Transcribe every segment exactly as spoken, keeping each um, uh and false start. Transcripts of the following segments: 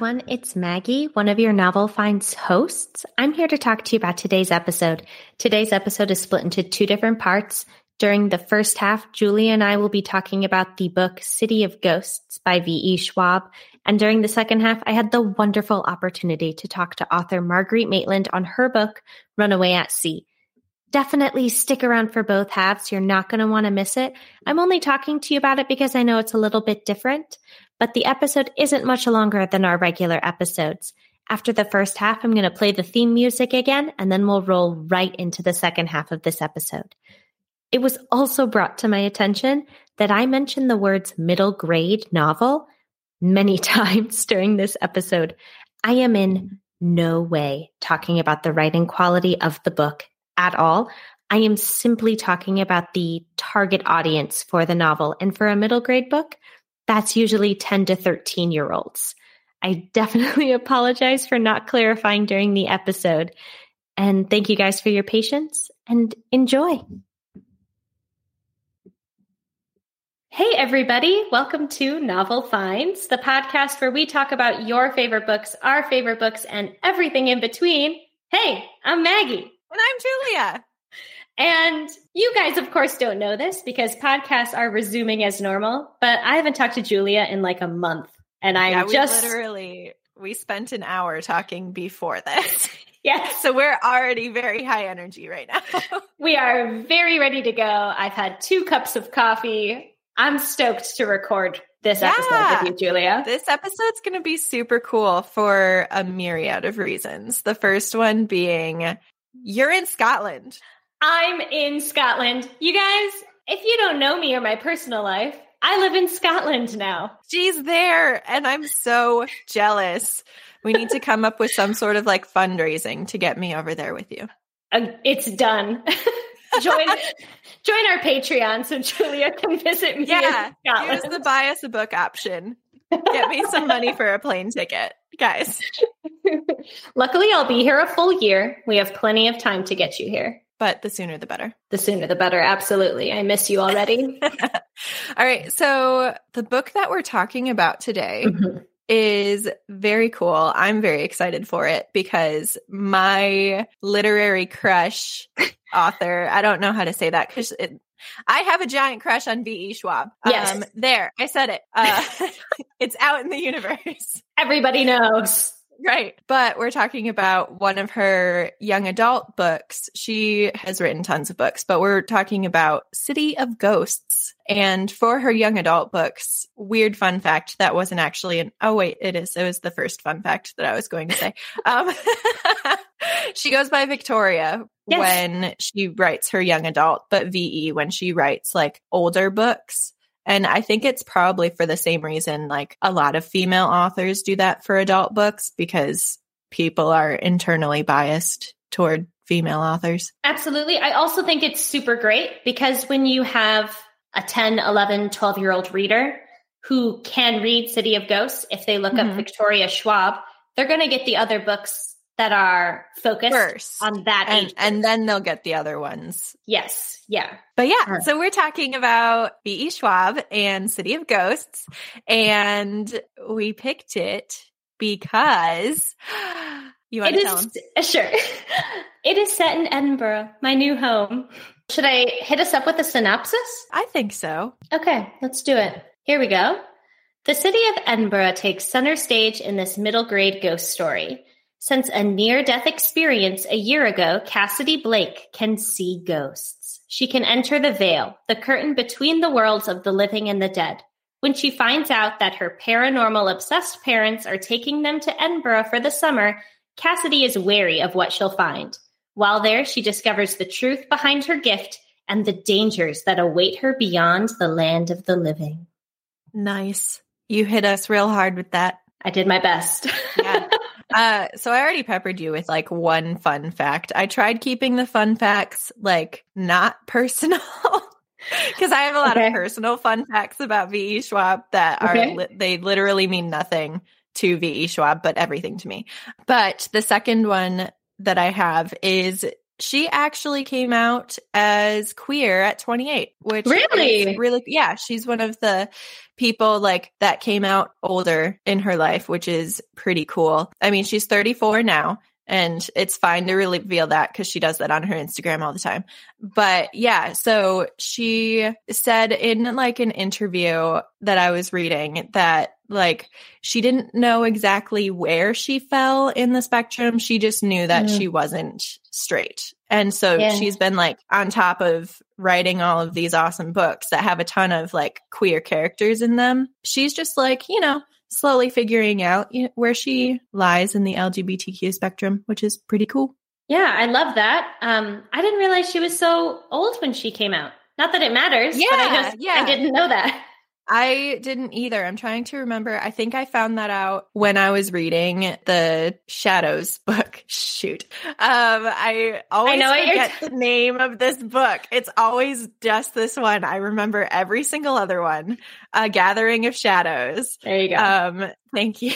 everyone. It's Maggie, one of your Novel Finds hosts. I'm here to talk to you about today's episode. Today's episode is split into two different parts. During the first half, Julia and I will be talking about the book City of Ghosts by V E Schwab. And during the second half, I had the wonderful opportunity to talk to author Marguerite Maitland on her book, Runaway at Sea. Definitely stick around for both halves. You're not going to want to miss it. I'm only talking to you about it because I know it's a little bit different, but the episode isn't much longer than our regular episodes. After the first half, I'm going to play the theme music again, and then we'll roll right into the second half of this episode. It was also brought to my attention that I mentioned the words middle grade novel many times during this episode. I am in no way talking about the writing quality of the book at all. I am simply talking about the target audience for the novel. And for a middle grade book, that's usually ten to thirteen year olds. I definitely apologize for not clarifying during the episode. And thank you guys for your patience and enjoy. Hey, everybody. Welcome to Novel Finds, the podcast where we talk about your favorite books, our favorite books, and everything in between. Hey, I'm Maggie. And I'm Julia. And you guys, of course, don't know this because podcasts are resuming as normal, but I haven't talked to Julia in like a month. And I yeah, just literally, we spent an hour talking before this. Yes. So we're already very high energy right now. We are very ready to go. I've had two cups of coffee. I'm stoked to record this yeah. episode with you, Julia. This episode's going to be super cool for a myriad of reasons. The first one being, you're in Scotland. I'm in Scotland. You guys, if you don't know me or my personal life, I live in Scotland now. She's there, and I'm so jealous. We need to come up with some sort of like fundraising to get me over there with you. Um, it's done. Join join our Patreon so Julia can visit me yeah, in Scotland. Here's the buy us a book option. Get me some money for a plane ticket, guys. Luckily, I'll be here a full year. We have plenty of time to get you here. But the sooner the better. The sooner the better. Absolutely. I miss you already. All right. So the book that we're talking about today mm-hmm. is very cool. I'm very excited for it because my literary crush author, I don't know how to say that because I have a giant crush on V E Schwab. Yes. Um, there. I said it. Uh, it's out in the universe. Everybody knows. Right. But we're talking about one of her young adult books. She has written tons of books, but we're talking about City of Ghosts. And for her young adult books, weird fun fact that wasn't actually an, oh wait, it is. It was the first fun fact that I was going to say. Um, she goes by Victoria yes. when she writes her young adult, but V E when she writes like older books. And I think it's probably for the same reason, like a lot of female authors do that for adult books because people are internally biased toward female authors. Absolutely. I also think it's super great because when you have a ten, eleven, twelve year old reader who can read City of Ghosts, if they look mm-hmm. up Victoria Schwab, they're going to get the other books that are focused First. on that and, age. And then they'll get the other ones. Yes. Yeah. But yeah, uh-huh. so we're talking about V E Schwab and City of Ghosts. And we picked it because you want it to tell them? Sure. It is set in Edinburgh, my new home. Should I hit us up with a synopsis? I think so. Okay, let's do it. Here we go. The city of Edinburgh takes center stage in this middle grade ghost story. Since a near-death experience a year ago, Cassidy Blake can see ghosts. She can enter the veil, the curtain between the worlds of the living and the dead. When she finds out that her paranormal-obsessed parents are taking them to Edinburgh for the summer, Cassidy is wary of what she'll find. While there, she discovers the truth behind her gift and the dangers that await her beyond the land of the living. Nice. You hit us real hard with that. I did my best. Yeah. Uh, so I already peppered you with like one fun fact. I tried keeping the fun facts like not personal because I have a lot okay. of personal fun facts about V E Schwab that are, okay. li- they literally mean nothing to V E Schwab, but everything to me. But the second one that I have is she actually came out as queer at twenty-eight, which really, really, yeah, she's one of the people like that came out older in her life, which is pretty cool. I mean, she's thirty-four now, and it's fine to reveal that because she does that on her Instagram all the time. But yeah, so she said in like an interview that I was reading that like she didn't know exactly where she fell in the spectrum. She just knew that mm. she wasn't straight. And so yeah. she's been like on top of writing all of these awesome books that have a ton of like queer characters in them. She's just like, you know, slowly figuring out where she lies in the L G B T Q spectrum, which is pretty cool. Yeah, I love that. Um, I didn't realize she was so old when she came out. Not that it matters, yeah, but I just yeah. I didn't know that. I didn't either. I'm trying to remember. I think I found that out when I was reading the Shadows book. Shoot. Um, I always I know forget t- the name of this book. It's always just this one. I remember every single other one. A Gathering of Shadows. There you go. Um, thank you.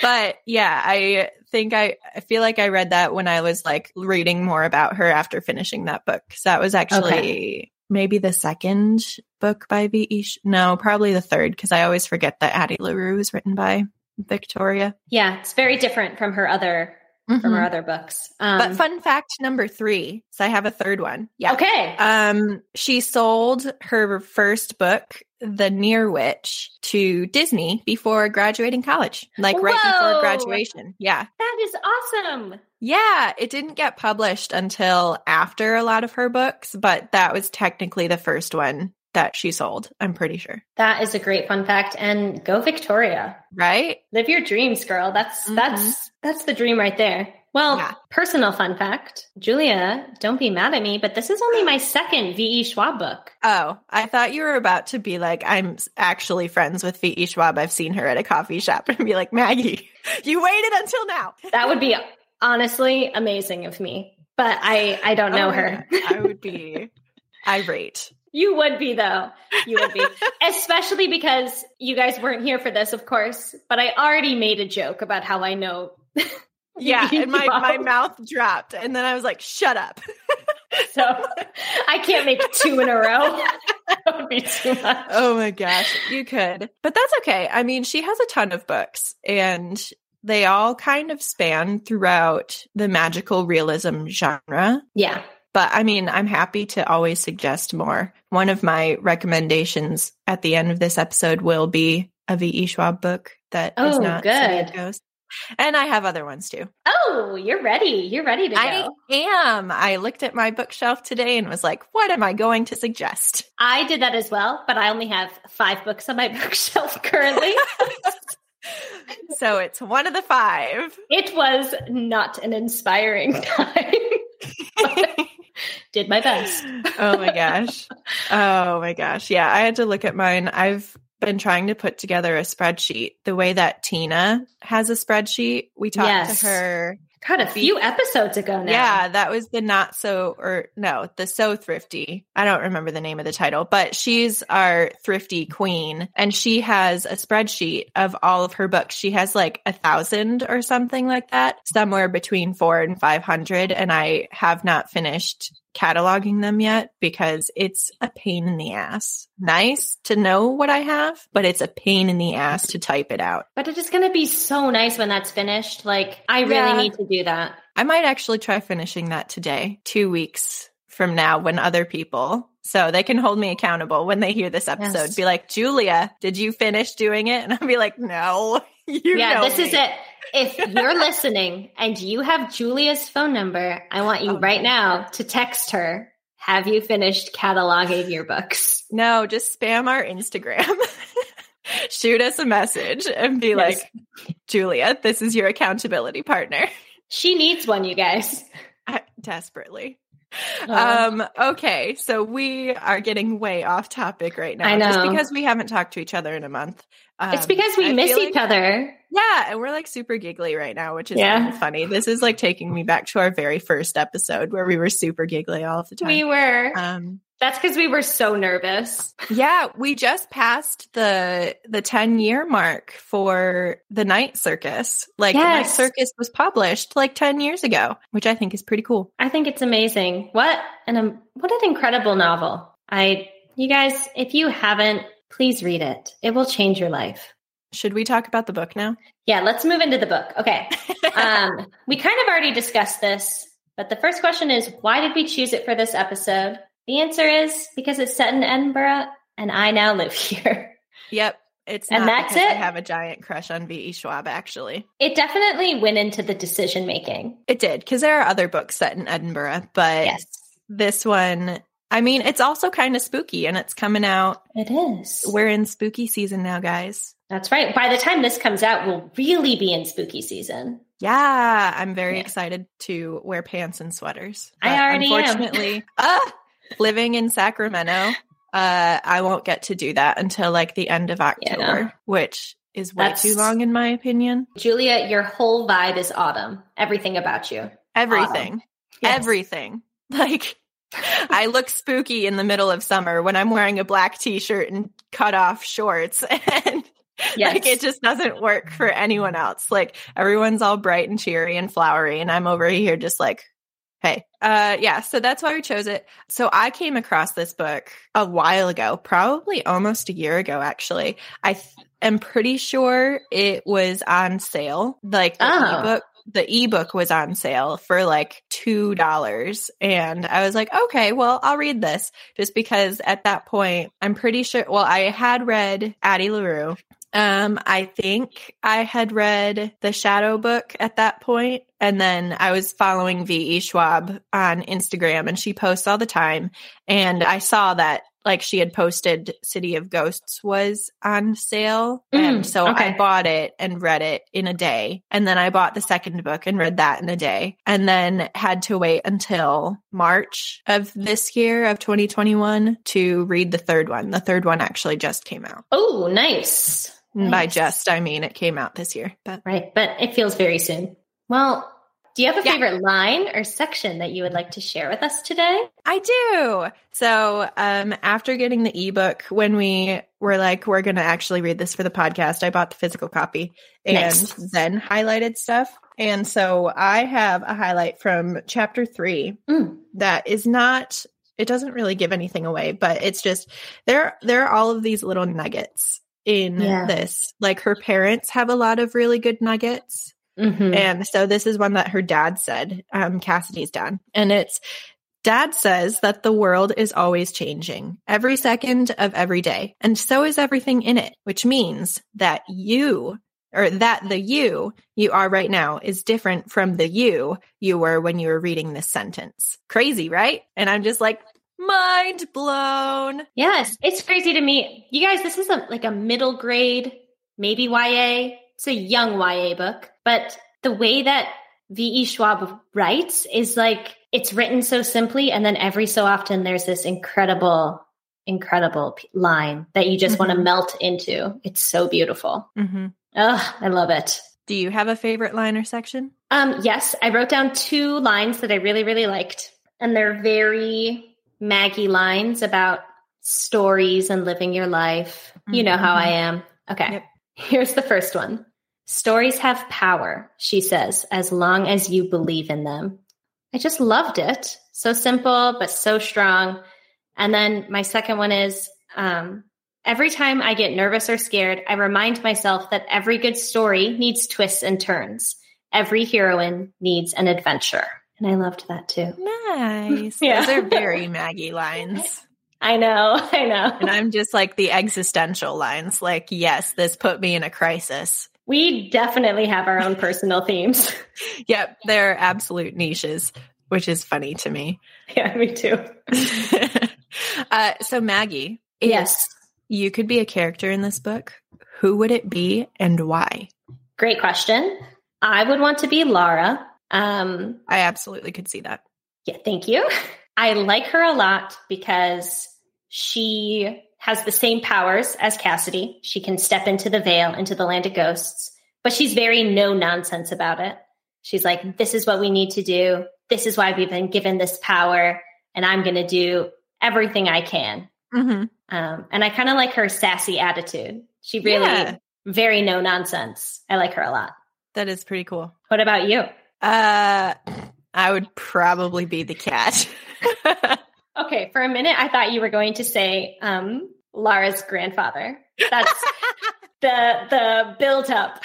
But yeah, I think I, I feel like I read that when I was like reading more about her after finishing that book. So that was actually... Okay. Maybe the second book by V E. Sh- no, probably the third, because I always forget that Addie LaRue is written by Victoria. Yeah, it's very different from her other mm-hmm. from her other books. Um, but fun fact number three, so I have a third one. Yeah, okay. Um, she sold her first book, The Near Witch, to Disney before graduating college, like right Whoa! before graduation. Yeah, that is awesome. Yeah, it didn't get published until after a lot of her books, but that was technically the first one that she sold, I'm pretty sure. That is a great fun fact. And go Victoria. Right? Live your dreams, girl. That's mm-hmm. that's that's the dream right there. Well, yeah. Personal fun fact, Julia, don't be mad at me, but this is only my second V E. Schwab book. Oh, I thought you were about to be like, I'm actually friends with V E. Schwab. I've seen her at a coffee shop, and be like, Maggie, you waited until now. That would be honestly amazing of me, but I, I don't know oh, her. I would be irate. You would be, though. You would be. Especially because you guys weren't here for this, of course, but I already made a joke about how I know. Yeah, and my, my mouth dropped, and then I was like, shut up. So I can't make two in a row. That would be too much. Oh my gosh, you could. But that's okay. I mean, she has a ton of books, and they all kind of span throughout the magical realism genre. Yeah. But I mean, I'm happy to always suggest more. One of my recommendations at the end of this episode will be a V E. Schwab book that oh, is not good. City of Ghosts. And I have other ones too. Oh, you're ready. You're ready to go. I am. I looked at my bookshelf today and was like, what am I going to suggest? I did that as well, but I only have five books on my bookshelf currently. So it's one of the five. It was not an inspiring time. Did my best. Oh my gosh. Oh my gosh. Yeah, I had to look at mine. I've been trying to put together a spreadsheet the way that Tina has a spreadsheet. We talked yes. to her. God, a few episodes ago now. Yeah, that was the not so, or no, the so thrifty. I don't remember the name of the title, but she's our thrifty queen, and she has a spreadsheet of all of her books. She has like a thousand or something like that, somewhere between four and five hundred, and I have not finished cataloging them yet because it's a pain in the ass. Nice to know what I have, but it's a pain in the ass to type it out. But it is going to be so nice when that's finished. Like, I really yeah. need to do that. I might actually try finishing that today, two weeks from now, when other people, so they can hold me accountable when they hear this episode, yes. be like, Julia, did you finish doing it? And I'll be like, no, you yeah, know this me. Is it. If you're listening and you have Julia's phone number, I want you oh, right now to text her. Have you finished cataloging your books? No, just spam our Instagram. Shoot us a message and be yes. like, Julia, this is your accountability partner. She needs one, you guys. I, desperately. Oh. Um, okay, so we are getting way off topic right now. I know. Just because we haven't talked to each other in a month. Um, it's because we I miss each like, other. Yeah. And we're like super giggly right now, which is yeah. kind of funny. This is like taking me back to our very first episode where we were super giggly all of the time. We were. Um, That's because we were so nervous. Yeah. We just passed the the ten year mark for The Night Circus. Like yes. The Night Circus was published like ten years ago, which I think is pretty cool. I think it's amazing. What an, um, what an incredible novel. I, you guys, if you haven't, please read it. It will change your life. Should we talk about the book now? Yeah, let's move into the book. Okay. um, we kind of already discussed this, but the first question is, why did we choose it for this episode? The answer is because it's set in Edinburgh and I now live here. Yep. It's and not that's it. I have a giant crush on V E Schwab, actually. It definitely went into the decision making. It did, because there are other books set in Edinburgh, but yes. this one... I mean, it's also kind of spooky, and it's coming out. It is. We're in spooky season now, guys. That's right. By the time this comes out, we'll really be in spooky season. Yeah. I'm very yeah. excited to wear pants and sweaters. I already unfortunately, am. ah, living in Sacramento, uh, I won't get to do that until like the end of October, yeah. which is way That's, too long in my opinion. Julia, your whole vibe is autumn. Everything about you. Everything. Yes. Everything. Like... I look spooky in the middle of summer when I'm wearing a black t-shirt and cut off shorts and yes. like it just doesn't work for anyone else. Like everyone's all bright and cheery and flowery and I'm over here just like, hey, uh, yeah. So that's why we chose it. So I came across this book a while ago, probably almost a year ago, actually. I th- am pretty sure it was on sale, like the oh. ebook. The ebook was on sale for like two dollars. And I was like, okay, well, I'll read this just because at that point, I'm pretty sure. Well, I had read Addie LaRue. Um, I think I had read the Shadow book at that point. And then I was following V E Schwab on Instagram and she posts all the time. And I saw that like she had posted City of Ghosts was on sale. Mm, and so okay. I bought it and read it in a day. And then I bought the second book and read that in a day. And then had to wait until March of this year of twenty twenty-one to read the third one. The third one actually just came out. Oh, nice. By nice. just, I mean, it came out this year. But Right. But it feels very soon. Well, do you have a yeah. favorite line or section that you would like to share with us today? I do. So um, after getting the ebook, when we were like, we're going to actually read this for the podcast, I bought the physical copy and nice. then highlighted stuff. And so I have a highlight from chapter three mm. that is not, it doesn't really give anything away, but it's just, there, there are all of these little nuggets in yeah. this. Like her parents have a lot of really good nuggets. Mm-hmm. And so this is one that her dad said, um, Cassidy's dad. And it's, Dad says that the world is always changing every second of every day. And so is everything in it, which means that you or that the you you are right now is different from the you you were when you were reading this sentence. Crazy, right? And I'm just like, mind blown. Yes. It's crazy to me. You guys, this is a, like a middle grade, maybe Y A. It's a young Y A book, but the way that V E Schwab writes is like, it's written so simply. And then every so often there's this incredible, incredible line that you just mm-hmm. want to melt into. It's so beautiful. Mm-hmm. Oh, I love it. Do you have a favorite line or section? Um, yes. I wrote down two lines that I really, really liked. And they're very Maggie lines about stories and living your life. Mm-hmm. You know how I am. Okay. Yep. Here's the first one. Stories have power, she says, as long as you believe in them. I just loved it. So simple, but so strong. And then my second one is, um, every time I get nervous or scared, I remind myself that every good story needs twists and turns. Every heroine needs an adventure. And I loved that too. Nice. Yeah. Those are very Maggie lines. I know, I know. And I'm just like the existential lines, like, yes, this put me in a crisis. We definitely have our own personal themes. Yep, they're absolute niches, which is funny to me. Yeah, me too. uh, so Maggie, yes, you could be a character in this book. Who would it be and why? Great question. I would want to be Lara. Um, I absolutely could see that. Yeah, thank you. I like her a lot because she has the same powers as Cassidy. She can step into the veil, into the land of ghosts, but she's very no-nonsense about it. She's like, this is what we need to do. This is why we've been given this power, and I'm going to do everything I can. Mm-hmm. Um, and I kind of like her sassy attitude. She really, yeah. very no-nonsense. I like her a lot. That is pretty cool. What about you? Uh, I would probably be the cat. Okay, for a minute, I thought you were going to say um, Lara's grandfather. That's the the build-up.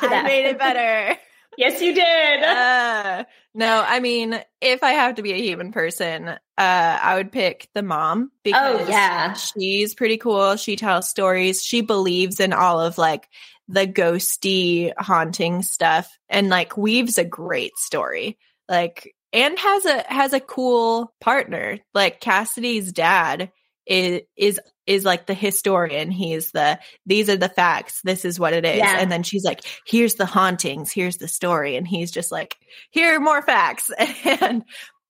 I made it better. Yes, you did. Uh, no, I mean, if I have to be a human person, uh, I would pick the mom because oh, yeah. she's pretty cool. She tells stories. She believes in all of like the ghosty haunting stuff and like weaves a great story. Like, and has a has a cool partner. Like Cassidy's dad is is is like the historian. He's the these are the facts. This is what it is. Yeah. And then she's like, here's the hauntings. Here's the story. And he's just like, here are more facts. And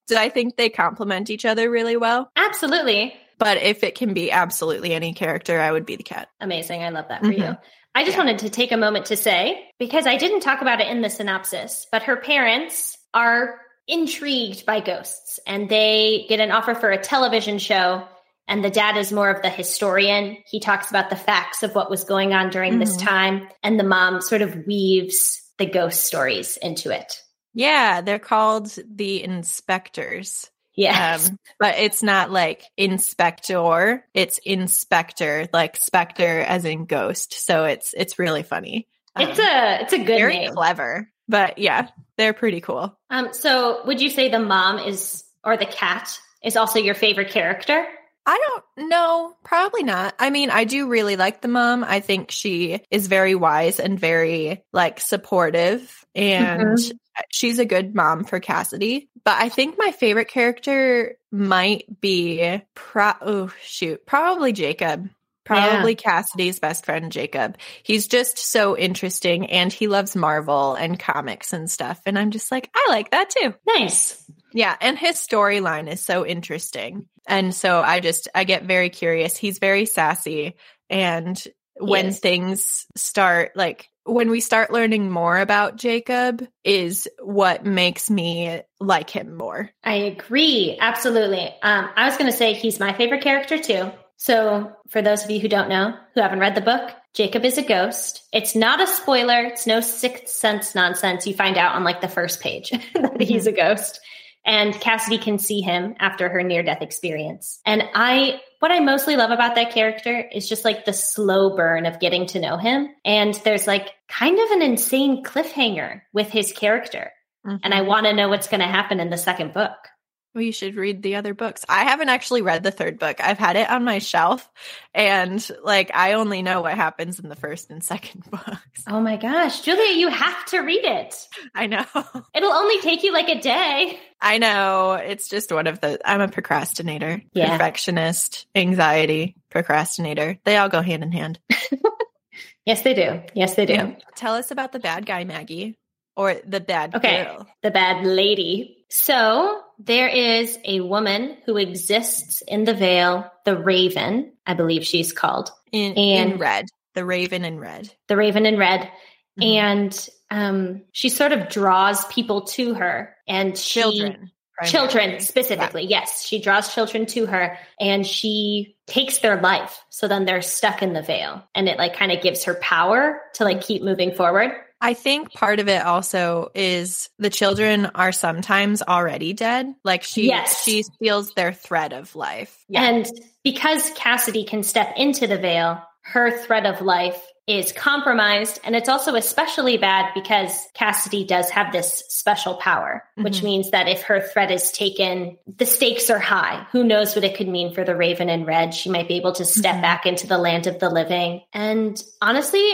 so I think they complement each other really well. Absolutely. But if it can be absolutely any character, I would be the cat. Amazing. I love that for mm-hmm. you. I just yeah. wanted to take a moment to say, because I didn't talk about it in the synopsis, but her parents are intrigued by ghosts, and they get an offer for a television show, and the dad is more of the historian. He talks about the facts of what was going on during mm-hmm. this time, and the mom sort of weaves the ghost stories into it. Yeah, they're called the inspectors. Yes. Um, but it's not like inspector, it's inspector, like specter as in ghost. So it's it's really funny. Um, it's a it's a good very name. Clever. But yeah, they're pretty cool. Um, so would you say the mom is, or the cat is also your favorite character? I don't know. Probably not. I mean, I do really like the mom. I think she is very wise and very like supportive, and mm-hmm. she's a good mom for Cassidy. But I think my favorite character might be, pro- oh shoot, probably Jacob. Probably yeah. Cassidy's best friend, Jacob. He's just so interesting, and he loves Marvel and comics and stuff. And I'm just like, I like that too. Nice. Yeah. And his storyline is so interesting. And so I just, I get very curious. He's very sassy. And when yes. things start, like when we start learning more about Jacob is what makes me like him more. I agree. Absolutely. Um, I was going to say he's my favorite character too. So for those of you who don't know, who haven't read the book, Jacob is a ghost. It's not a spoiler. It's no sixth sense nonsense. You find out on like the first page that he's a ghost. And Cassidy can see him after her near-death experience. And I, what I mostly love about that character is just like the slow burn of getting to know him. And there's like kind of an insane cliffhanger with his character. Mm-hmm. And I want to know what's going to happen in the second book. Well, you should read the other books. I haven't actually read the third book. I've had it on my shelf, and like I only know what happens in the first and second books. Oh my gosh, Julia, you have to read it. I know. It'll only take you like a day. I know. It's just one of the I'm a procrastinator, yeah. perfectionist, anxiety, procrastinator. They all go hand in hand. Yes, they do. Yes, they do. Yeah. Tell us about the bad guy, Maggie, or the bad okay. girl. The bad lady. So there is a woman who exists in the veil, the Raven, I believe she's called. In, and in red. The Raven in Red. The Raven in Red. Mm-hmm. And um, she sort of draws people to her. And she, Children. Primarily. Children, specifically. Yeah. Yes. She draws children to her, and she takes their life. So then they're stuck in the veil. And it like kind of gives her power to like keep moving forward. I think part of it also is the children are sometimes already dead. Like she yes. she feels their thread of life. Yeah. And because Cassidy can step into the veil, her thread of life is compromised. And it's also especially bad because Cassidy does have this special power, mm-hmm. which means that if her thread is taken, the stakes are high. Who knows what it could mean for the Raven in Red? She might be able to step mm-hmm. back into the land of the living. And honestly,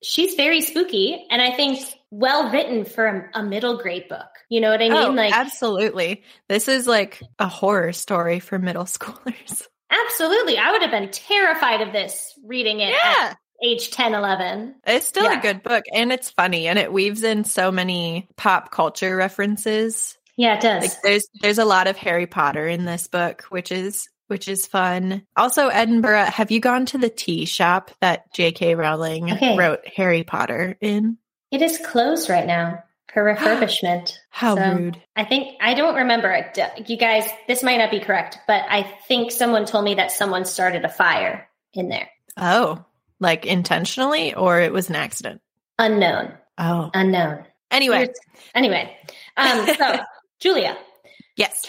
she's very spooky, and I think well written for a, a middle grade book. You know what I mean? Oh, like absolutely. This is like a horror story for middle schoolers. Absolutely. I would have been terrified of this reading it yeah. at age ten, eleven. It's still yeah. a good book, and it's funny, and it weaves in so many pop culture references. Yeah, it does. Like, there's there's a lot of Harry Potter in this book, which is which is fun. Also, Edinburgh, have you gone to the tea shop that J K. Rowling okay. wrote Harry Potter in? It is closed right now for refurbishment. How so rude. I think, I don't remember it. You guys, this might not be correct, but I think someone told me that someone started a fire in there. Oh, like intentionally, or it was an accident? Unknown. Oh. Unknown. Anyway. Here's, anyway. Um, so, Julia. Yes.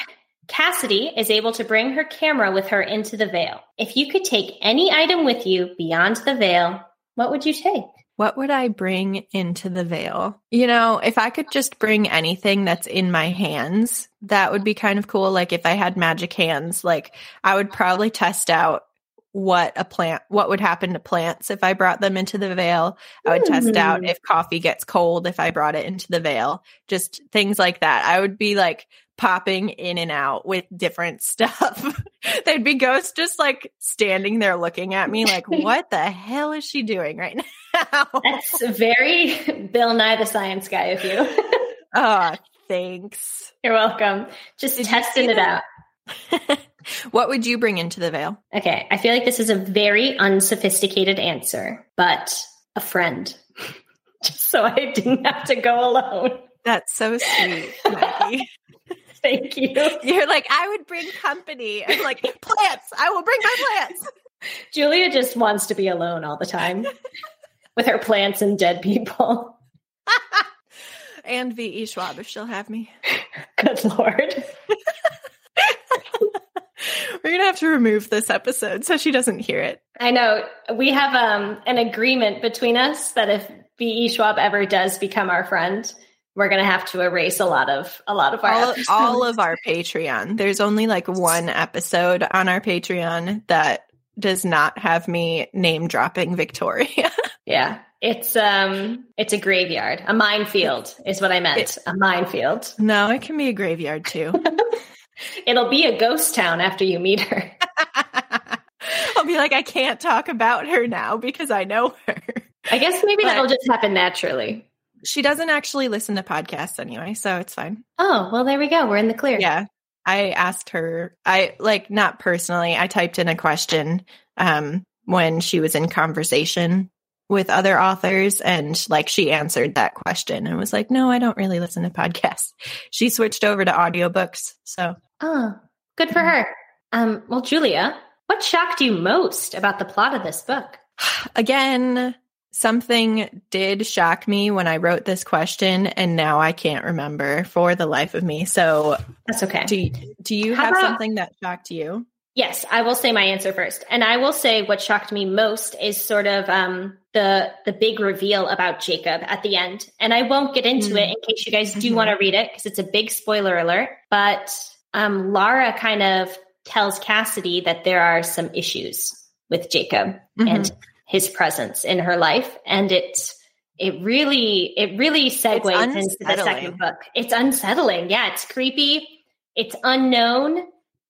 Cassidy is able to bring her camera with her into the veil. If you could take any item with you beyond the veil, what would you take? What would I bring into the veil? You know, if I could just bring anything that's in my hands, that would be kind of cool. Like if I had magic hands, like I would probably test out what a plant, what would happen to plants if I brought them into the veil. I would mm. test out if coffee gets cold if I brought it into the veil. Just things like that. I would be like popping in and out with different stuff. There'd be ghosts just like standing there looking at me like, what the hell is she doing right now? That's very Bill Nye the Science Guy of you. Oh, thanks. You're welcome. Just Did testing it that? out. What would you bring into the veil? Okay. I feel like this is a very unsophisticated answer, but a friend. Just so I didn't have to go alone. That's so sweet, Maggie. Thank you. You're like, I would bring company. I'm like, plants. I will bring my plants. Julia just wants to be alone all the time with her plants and dead people. And V E. Schwab, if she'll have me. Good Lord. We're going to have to remove this episode so she doesn't hear it. I know. We have um, an agreement between us that if V E. Schwab ever does become our friend, we're going to have to erase a lot of a lot of our all, all of our Patreon. There's only like one episode on our Patreon that does not have me name dropping Victoria. Yeah. It's um it's a graveyard. A minefield is what I meant. It, a minefield. No, it can be a graveyard too. It'll be a ghost town after you meet her. I'll be like, I can't talk about her now because I know her. I guess maybe but, that'll just happen naturally. She doesn't actually listen to podcasts anyway, so it's fine. Oh, well, there we go. We're in the clear. Yeah. I asked her, I like not personally, I typed in a question um, when she was in conversation with other authors and like she answered that question and was like, no, I don't really listen to podcasts. She switched over to audiobooks. So. Oh, good for her. Um, well, Julia, what shocked you most about the plot of this book? Again, something did shock me when I wrote this question, and now I can't remember for the life of me. So that's okay. Do, do you How have about, something that shocked you? Yes, I will say my answer first. And I will say what shocked me most is sort of um, the the big reveal about Jacob at the end. And I won't get into mm-hmm. it in case you guys do mm-hmm. want to read it because it's a big spoiler alert. But um, Lara kind of tells Cassidy that there are some issues with Jacob mm-hmm. and his presence in her life. And it, it really, it really segues into the second book. It's unsettling. Yeah. It's creepy. It's unknown.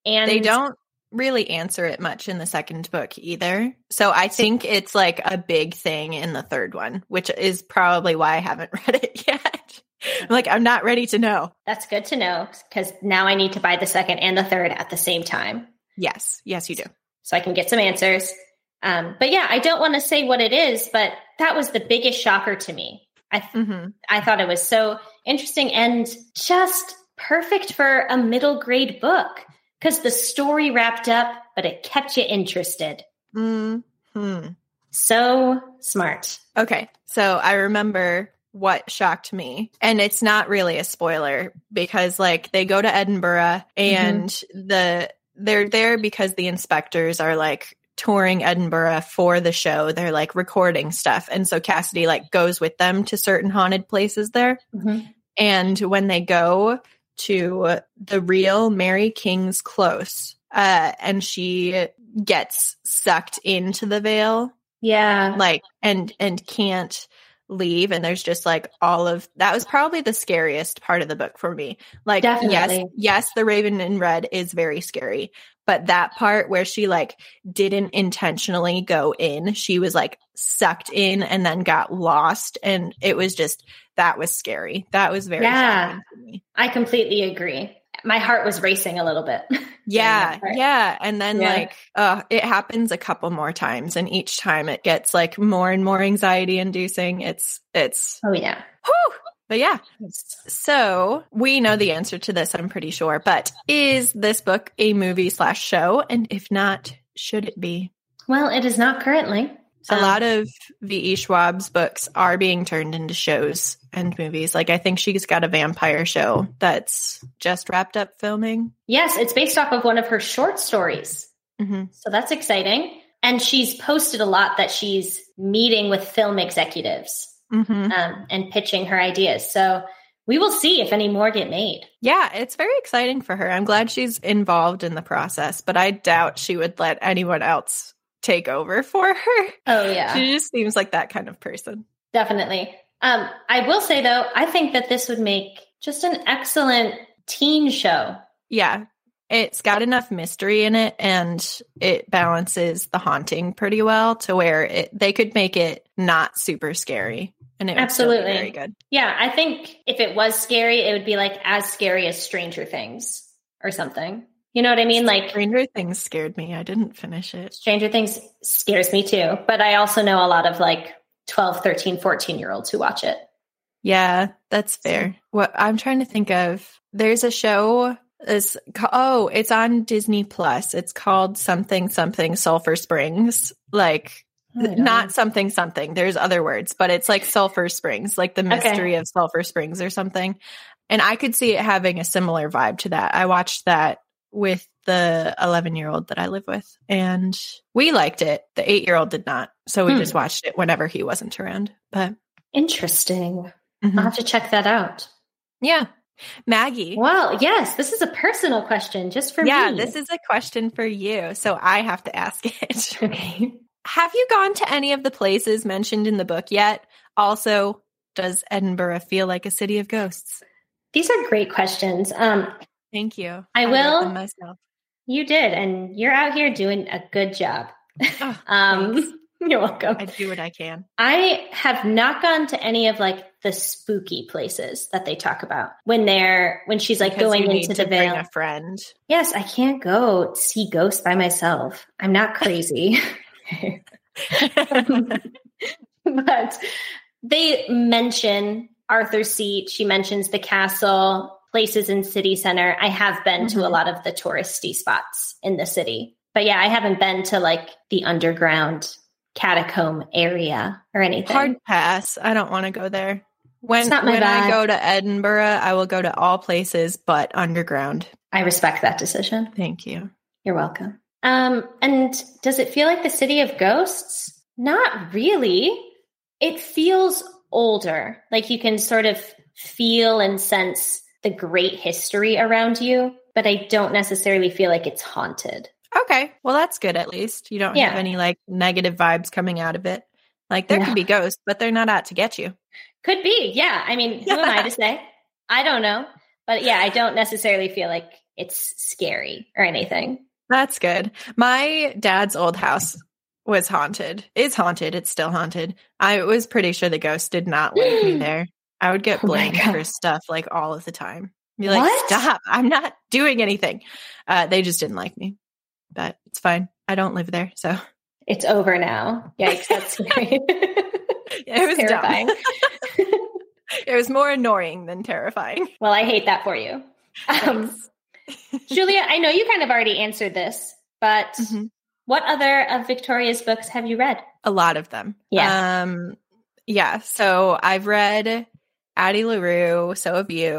And they don't really answer it much in the second book either. So I think it's like a big thing in the third one, which is probably why I haven't read it yet. I'm like, I'm not ready to know. That's good to know. Cause now I need to buy the second and the third at the same time. Yes. Yes, you do. So I can get some answers. Um, but yeah, I don't want to say what it is, but that was the biggest shocker to me. I th- mm-hmm. I thought it was so interesting and just perfect for a middle grade book because the story wrapped up, but it kept you interested. Mm-hmm. So smart. Okay. So I remember what shocked me, and it's not really a spoiler because like they go to Edinburgh and mm-hmm. the they're there because the inspectors are like touring Edinburgh for the show. They're like recording stuff. And so Cassidy like goes with them to certain haunted places there. Mm-hmm. And when they go to the real Mary King's Close, uh, and she gets sucked into the veil. Yeah. Like, and, and can't leave. And there's just like all of that was probably the scariest part of the book for me. Like, Definitely. yes, yes, The Raven in Red is very scary. But that part where she like didn't intentionally go in, she was like sucked in and then got lost. And it was just, that was scary. That was very yeah, scary to me. I completely agree. my heart was racing a little bit. Yeah. Yeah. And then yeah. like, uh, it happens a couple more times, and each time it gets like more and more anxiety inducing. It's, it's, oh yeah. Whew. But yeah, so we know the answer to this, I'm pretty sure, but is this book a movie slash show? And if not, should it be? Well, it is not currently. So. A lot of V E. Schwab's books are being turned into shows and movies. Like, I think she's got a vampire show that's just wrapped up filming. Yes, it's based off of one of her short stories. Mm-hmm. So that's exciting. And she's posted a lot that she's meeting with film executives mm-hmm. um, and pitching her ideas. So we will see if any more get made. Yeah, it's very exciting for her. I'm glad she's involved in the process, but I doubt she would let anyone else take over for her. Oh, yeah. She just seems like that kind of person. Definitely. Um, I will say, though, I think that this would make just an excellent teen show. Yeah. It's got enough mystery in it, and it balances the haunting pretty well to where it, they could make it not super scary. And it would absolutely still be very good. Yeah. I think if it was scary, it would be like as scary as Stranger Things or something. You know what I mean? Like, Stranger Things scared me. I didn't finish it. Stranger Things scares me too. But I also know a lot of like twelve, thirteen, fourteen year olds who watch it. Yeah, that's fair. What I'm trying to think of, there's a show is oh, it's on Disney Plus. It's called something, something Sulfur Springs. Like not something, something. There's other words, but it's like Sulfur Springs, like the mystery okay. of Sulfur Springs or something. And I could see it having a similar vibe to that. I watched that with the eleven-year-old that I live with, and we liked it. The eight-year-old did not, so we hmm. just watched it whenever he wasn't around. But interesting. Mm-hmm. I'll have to check that out. Yeah. Maggie. Well, yes, this is a personal question just for yeah, me. Yeah, this is a question for you, so I have to ask it. Okay. Have you gone to any of the places mentioned in the book yet? Also, does Edinburgh feel like a city of ghosts? These are great questions. Um Thank you. I, I will. Myself. You did. And you're out here doing a good job. Oh, um, you're welcome. I do what I can. I have not gone to any of like the spooky places that they talk about when they're, when she's like because going you into need the to veil. Bring a friend. Yes. I can't go see ghosts by myself. I'm not crazy. But they mention Arthur's Seat. She mentions the castle. Places in city center. I have been mm-hmm. to a lot of the touristy spots in the city. But yeah, I haven't been to like the underground catacomb area or anything. Hard pass. I don't want to go there. When, it's not my when I go to Edinburgh, I will go to all places but underground. I respect that decision. Thank you. You're welcome. Um, and does it feel like the city of ghosts? Not really. It feels older. Like you can sort of feel and sense the great history around you, but I don't necessarily feel like it's haunted. Okay. Well, that's good. At least you don't yeah. have any like negative vibes coming out of it. Like there no. could be ghosts, but they're not out to get you. Could be. Yeah. I mean, who am I to say? I don't know. But yeah, I don't necessarily feel like it's scary or anything. That's good. My dad's old house was haunted, is haunted. It's still haunted. I was pretty sure the ghost did not leave me there. I would get blamed oh for stuff like all of the time. Be like, what? Stop, I'm not doing anything. Uh, they just didn't like me, but it's fine. I don't live there. So it's over now. Yikes, that's scary. It was terrifying. It was more annoying than terrifying. Well, I hate that for you. Um, Julia, I know you kind of already answered this, but mm-hmm. what other of Victoria's books have you read? A lot of them. Yeah. Um, yeah. So I've read Addie LaRue, So Have You.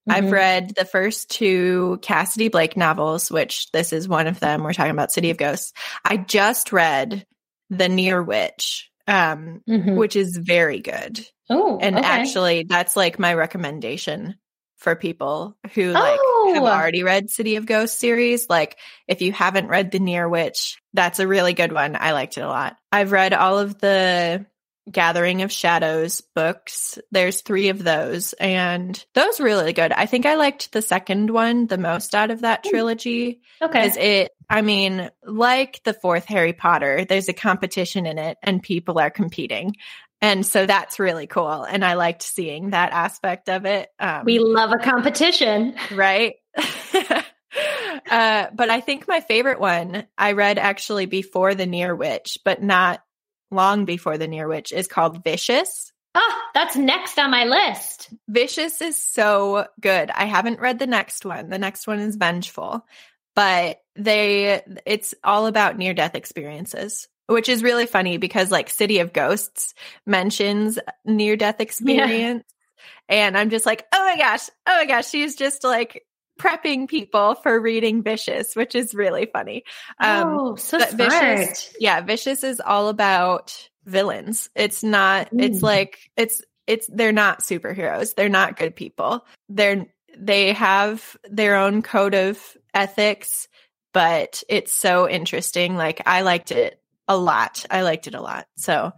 Mm-hmm. I've read the first two Cassidy Blake novels, which this is one of them. We're talking about City of Ghosts. I just read The Near Witch, um, mm-hmm. which is very good. Oh, and okay. actually, that's like my recommendation for people who like oh. have already read City of Ghosts series. Like, if you haven't read The Near Witch, that's a really good one. I liked it a lot. I've read all of the Gathering of Shadows books. There's three of those, and those were really good. I think I liked the second one the most out of that trilogy. Okay. Because it, I mean, like the fourth Harry Potter, there's a competition in it, and people are competing. And so that's really cool. And I liked seeing that aspect of it. Um, we love a competition. Right? Uh, but I think my favorite one I read actually before The Near Witch, but not long before The Near Witch, is called Vicious. Oh, that's next on my list. Vicious is so good. I haven't read the next one. The next one is Vengeful, but they it's all about near-death experiences, which is really funny because like City of Ghosts mentions near-death experience. Yeah. And I'm just like, oh my gosh, oh my gosh. She's just like prepping people for reading Vicious, which is really funny. Um, oh, so smart. Vicious, yeah, Vicious is all about villains. It's not, it's like, it's, it's, they're not superheroes. They're not good people. They're, they have their own code of ethics, but it's so interesting. Like I liked it a lot. I liked it a lot. So,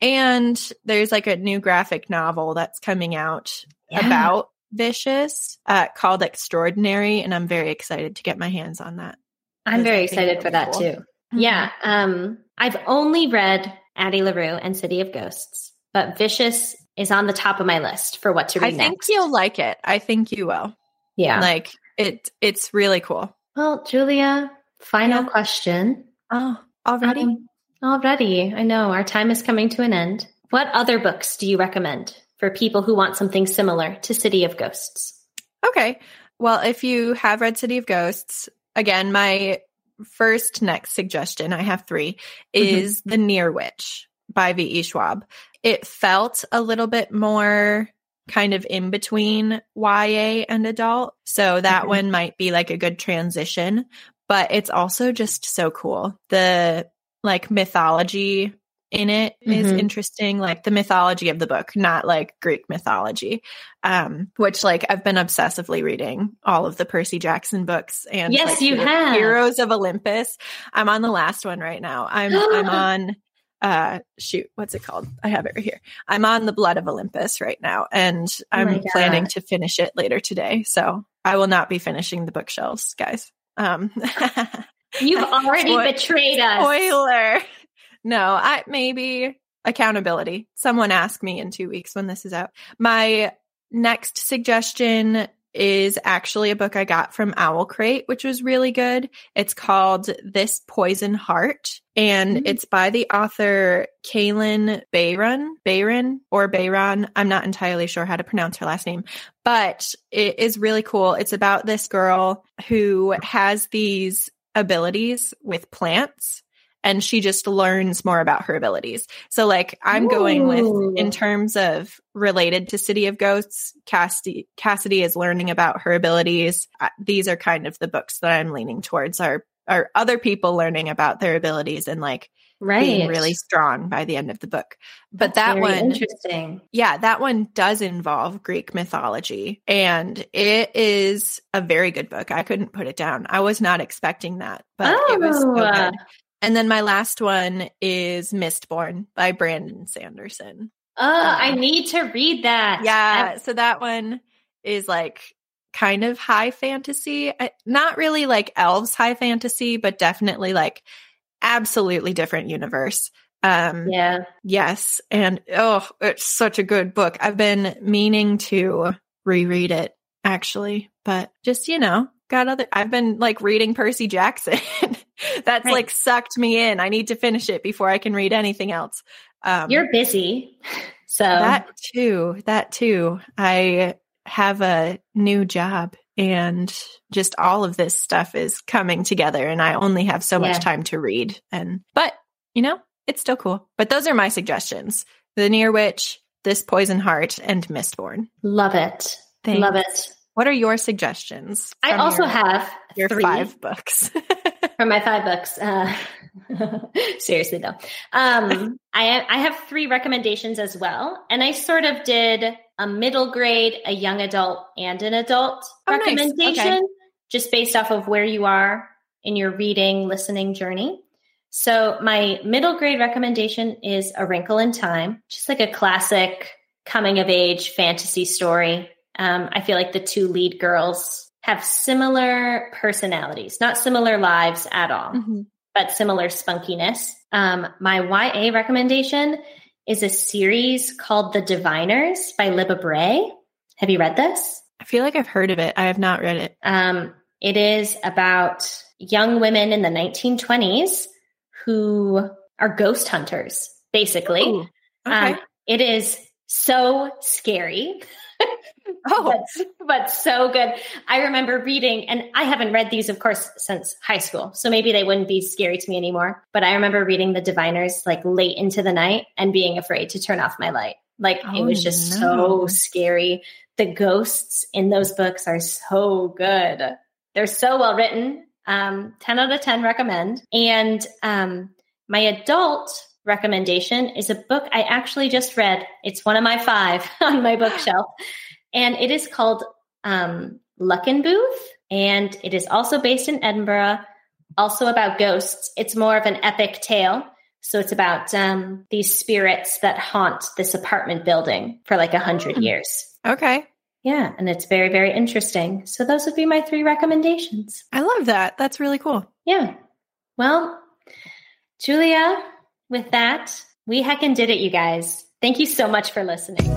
and there's like a new graphic novel that's coming out yeah. about Vicious uh, called Extraordinary. And I'm very excited to get my hands on that. I'm very excited for that too. Mm-hmm. Yeah. Um, I've only read Addie LaRue and City of Ghosts, but Vicious is on the top of my list for what to read next. I think you'll like it. I think you will. Yeah. Like it, it's really cool. Well, Julia, final yeah. question. Oh, already? Um, already. I know our time is coming to an end. What other books do you recommend for people who want something similar to City of Ghosts? Okay. Well, if you have read City of Ghosts, again, my first next suggestion, I have three, is mm-hmm. The Near Witch by V E. Schwab. It felt a little bit more kind of in between Y A and adult. So that mm-hmm. one might be like a good transition, but it's also just so cool. The like mythology in it mm-hmm. is interesting, like the mythology of the book, not like Greek mythology, um, which like I've been obsessively reading all of the Percy Jackson books and yes, like, you have Heroes of Olympus. I'm on the last one right now. I'm I'm on uh shoot, what's it called? I have it right here. I'm on The Blood of Olympus right now, and I'm oh planning to finish it later today. So I will not be finishing the bookshelves, guys. Um, You've already Spoil- betrayed us. Spoiler. No, I maybe accountability. Someone asked me in two weeks when this is out. My next suggestion is actually a book I got from Owl Crate, which was really good. It's called This Poison Heart, and mm-hmm. it's by the author Kaylin Bayron, Bayron or Bayron. I'm not entirely sure how to pronounce her last name, but it is really cool. It's about this girl who has these abilities with plants, and she just learns more about her abilities. So like I'm Ooh. Going with, in terms of related to City of Ghosts, Cassidy, Cassidy is learning about her abilities. These are kind of the books that I'm leaning towards are, are other people learning about their abilities and like right. being really strong by the end of the book. But That's that one, interesting. Yeah, that one does involve Greek mythology, and it is a very good book. I couldn't put it down. I was not expecting that, but oh. it was so good. And then my last one is Mistborn by Brandon Sanderson. Oh, uh, I need to read that. Yeah. I'm- so that one is like kind of high fantasy. Not really like elves high fantasy, but definitely like absolutely different universe. Um, yeah. Yes. And oh, it's such a good book. I've been meaning to reread it actually, but just, you know, got other, I've been like reading Percy Jackson. That's right. like sucked me in. I need to finish it before I can read anything else. Um, You're busy. So that too, that too. I have a new job and just all of this stuff is coming together, and I only have so yeah. much time to read. And, but you know, it's still cool. But those are my suggestions. The Near Witch, This Poison Heart, and Mistborn. Love it. Thanks. Love it. What are your suggestions? I also your, have your three five books. From my five books. Uh, seriously, though. Um, I, I have three recommendations as well. And I sort of did a middle grade, a young adult, and an adult oh, recommendation, nice. Okay. just based off of where you are in your reading, listening journey. So my middle grade recommendation is A Wrinkle in Time, just like a classic coming of age fantasy story. Um, I feel like the two lead girls have similar personalities, not similar lives at all, mm-hmm. but similar spunkiness. Um, my Y A recommendation is a series called The Diviners by Libba Bray. Have you read this? I feel like I've heard of it. I have not read it. Um, It is about young women in the nineteen twenties who are ghost hunters, basically. Ooh, okay. Um, it is so scary. Oh, but, but so good. I remember reading, and I haven't read these, of course, since high school, so maybe they wouldn't be scary to me anymore. But I remember reading The Diviners like late into the night and being afraid to turn off my light. Like oh, it was just no. so scary. The ghosts in those books are so good. They're so well written. Um, ten out of ten recommend. And um, my adult recommendation is a book I actually just read. It's one of my five on my bookshelf. And it is called um, Luckenbooth, and it is also based in Edinburgh, also about ghosts. It's more of an epic tale. So it's about um, these spirits that haunt this apartment building for like a hundred years. Okay. Yeah. And it's very, very interesting. So those would be my three recommendations. I love that. That's really cool. Yeah. Well, Julia, with that, we heckin' did it, you guys. Thank you so much for listening.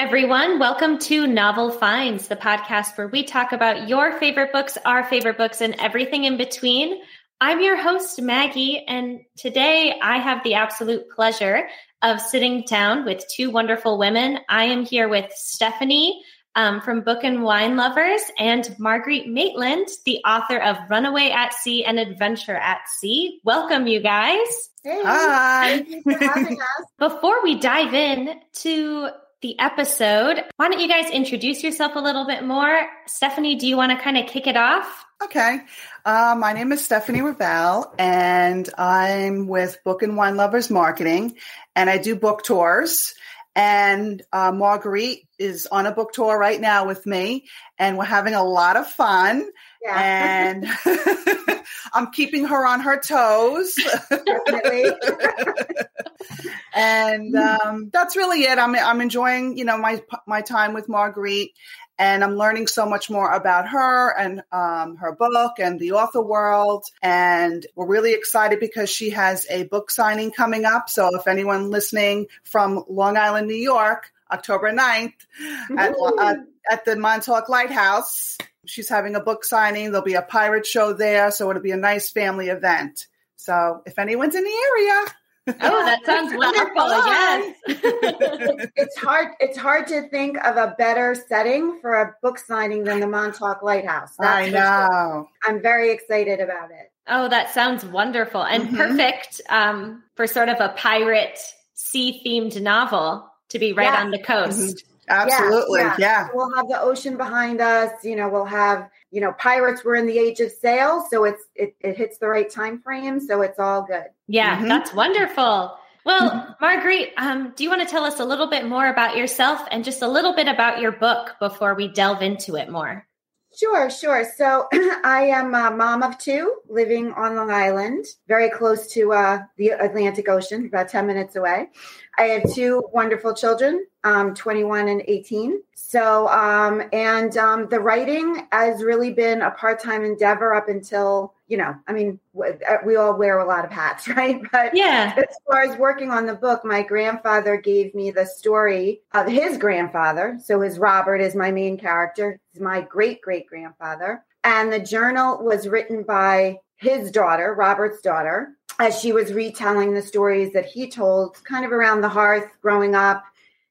Everyone, welcome to Novel Finds, the podcast where we talk about your favorite books, our favorite books, and everything in between. I'm your host, Maggie, and today I have the absolute pleasure of sitting down with two wonderful women. I am here with Stephanie um, from Book and Wine Lovers and Marguerite Maitland, the author of Runaway at Sea and Adventure at Sea. Welcome, you guys. Hey. Hi. Thank you for having us. Before we dive in to the episode, why don't you guys introduce yourself a little bit more? Stephanie, do you want to kind of kick it off? Okay. Uh, my name is Stephanie Rabell, and I'm with Book and Wine Lovers Marketing, and I do book tours. And uh, Marguerite is on a book tour right now with me, and we're having a lot of fun. Yeah. And I'm keeping her on her toes. Definitely. And um, that's really it. I'm I'm enjoying, you know, my my time with Marguerite, and I'm learning so much more about her and um, her book and the author world. And we're really excited because she has a book signing coming up. So if anyone listening from Long Island, New York, October ninth at, uh, at the Montauk Lighthouse, she's having a book signing. There'll be a pirate show there. So it'll be a nice family event. So if anyone's in the area. Oh, that sounds wonderful. Yes. It's hard. It's hard to think of a better setting for a book signing than the Montauk Lighthouse. That's I know. Cool. I'm very excited about it. Oh, that sounds wonderful and mm-hmm. perfect um, for sort of a pirate sea themed novel to be right yes. on the coast. Mm-hmm. Absolutely. Yeah, yeah. yeah. We'll have the ocean behind us. You know, we'll have, you know, pirates were in the age of sail. So it's, it, it hits the right time frame. So it's all good. Yeah. Mm-hmm. That's wonderful. Well, mm-hmm. Marguerite, um, do you want to tell us a little bit more about yourself and just a little bit about your book before we delve into it more? Sure, sure. So I am a mom of two living on Long Island, very close to uh, the Atlantic Ocean, about ten minutes away. I have two wonderful children, um, twenty-one and eighteen. So, um, and um, the writing has really been a part-time endeavor up until, you know, I mean, we all wear a lot of hats, right? But yeah. As far as working on the book, my grandfather gave me the story of his grandfather. So his Robert is my main character. He's my great-great-grandfather. And the journal was written by his daughter, Robert's daughter, as she was retelling the stories that he told kind of around the hearth growing up.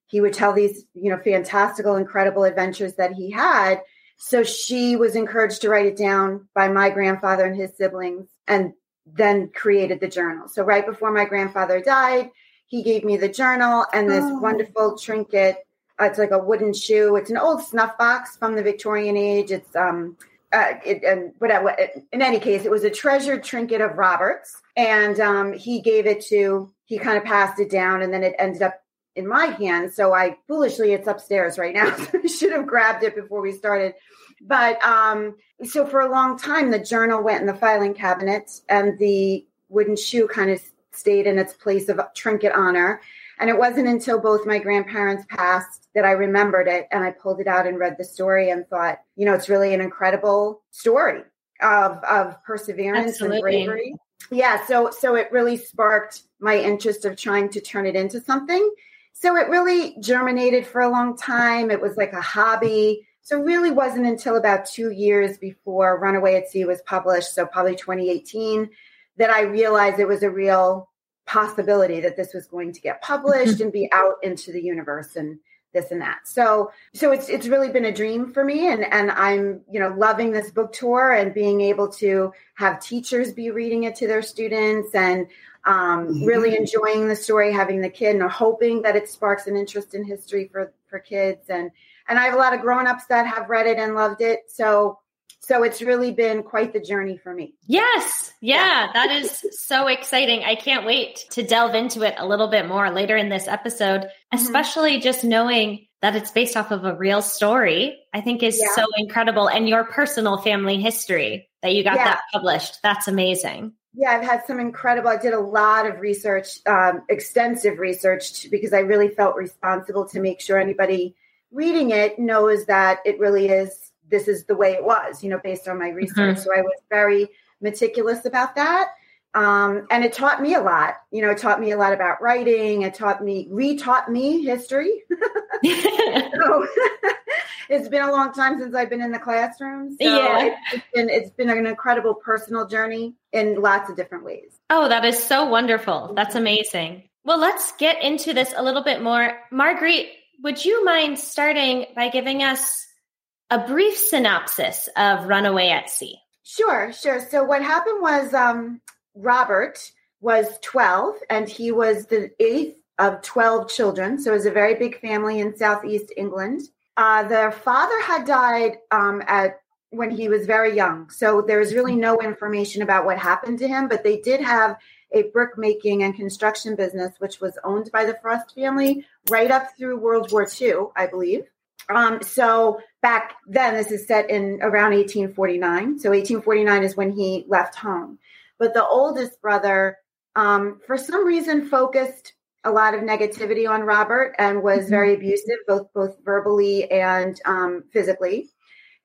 He would tell these, you know, fantastical, incredible adventures that he had. So she was encouraged to write it down by my grandfather and his siblings, and then created the journal. So right before my grandfather died, he gave me the journal and this oh. wonderful trinket. It's like a wooden shoe. It's an old snuff box from the Victorian age. It's um, uh, it, and whatever. In any case, it was a treasured trinket of Robert's, and um, he gave it to. He kind of passed it down, and then it ended up in my hand. So I foolishly, it's upstairs right now. So I should have grabbed it before we started. But um, so for a long time, the journal went in the filing cabinet and the wooden shoe kind of stayed in its place of trinket honor. And it wasn't until both my grandparents passed that I remembered it. And I pulled it out and read the story and thought, you know, it's really an incredible story. of, of perseverance Absolutely. and bravery. Yeah. So, so it really sparked my interest of trying to turn it into something. So it really germinated for a long time. It was like a hobby. So it really wasn't until about two years before Runaway at Sea was published, so probably twenty eighteen, that I realized it was a real possibility that this was going to get published and be out into the universe and this and that. So, so it's, it's really been a dream for me, and, and I'm, you know, loving this book tour and being able to have teachers be reading it to their students, and um, really enjoying the story, having the kid, and hoping that it sparks an interest in history for, for kids. And, and I have a lot of grown-ups that have read it and loved it. So, so it's really been quite the journey for me. Yes. Yeah, that is so exciting. I can't wait to delve into it a little bit more later in this episode, especially mm-hmm. just knowing that it's based off of a real story, I think is yeah. so incredible. And your personal family history that you got yeah. that published. That's amazing. Yeah, I've had some incredible, I did a lot of research, um, extensive research, to, because I really felt responsible to make sure anybody reading it knows that it really is, this is the way it was, you know, based on my research. Mm-hmm. So I was very meticulous about that. Um, and it taught me a lot, you know, it taught me a lot about writing. It taught me, retaught me history. So, it's been a long time since I've been in the classroom. So yeah. it's, been, it's been an incredible personal journey in lots of different ways. Oh, that is so wonderful. That's amazing. Well, let's get into this a little bit more. Marguerite, would you mind starting by giving us a brief synopsis of Runaway at Sea? Sure, sure. So what happened was, um, Robert was twelve, and he was the eighth of twelve children. So it was a very big family in Southeast England. Uh, their father had died um, at when he was very young. So there was really no information about what happened to him, but they did have a brick making and construction business, which was owned by the Frost family right up through World War Two, I believe. Um, so back then, this is set in around eighteen forty-nine. So eighteen forty-nine is when he left home. But the oldest brother, um, for some reason, focused a lot of negativity on Robert and was mm-hmm. very abusive, both both verbally and um, physically.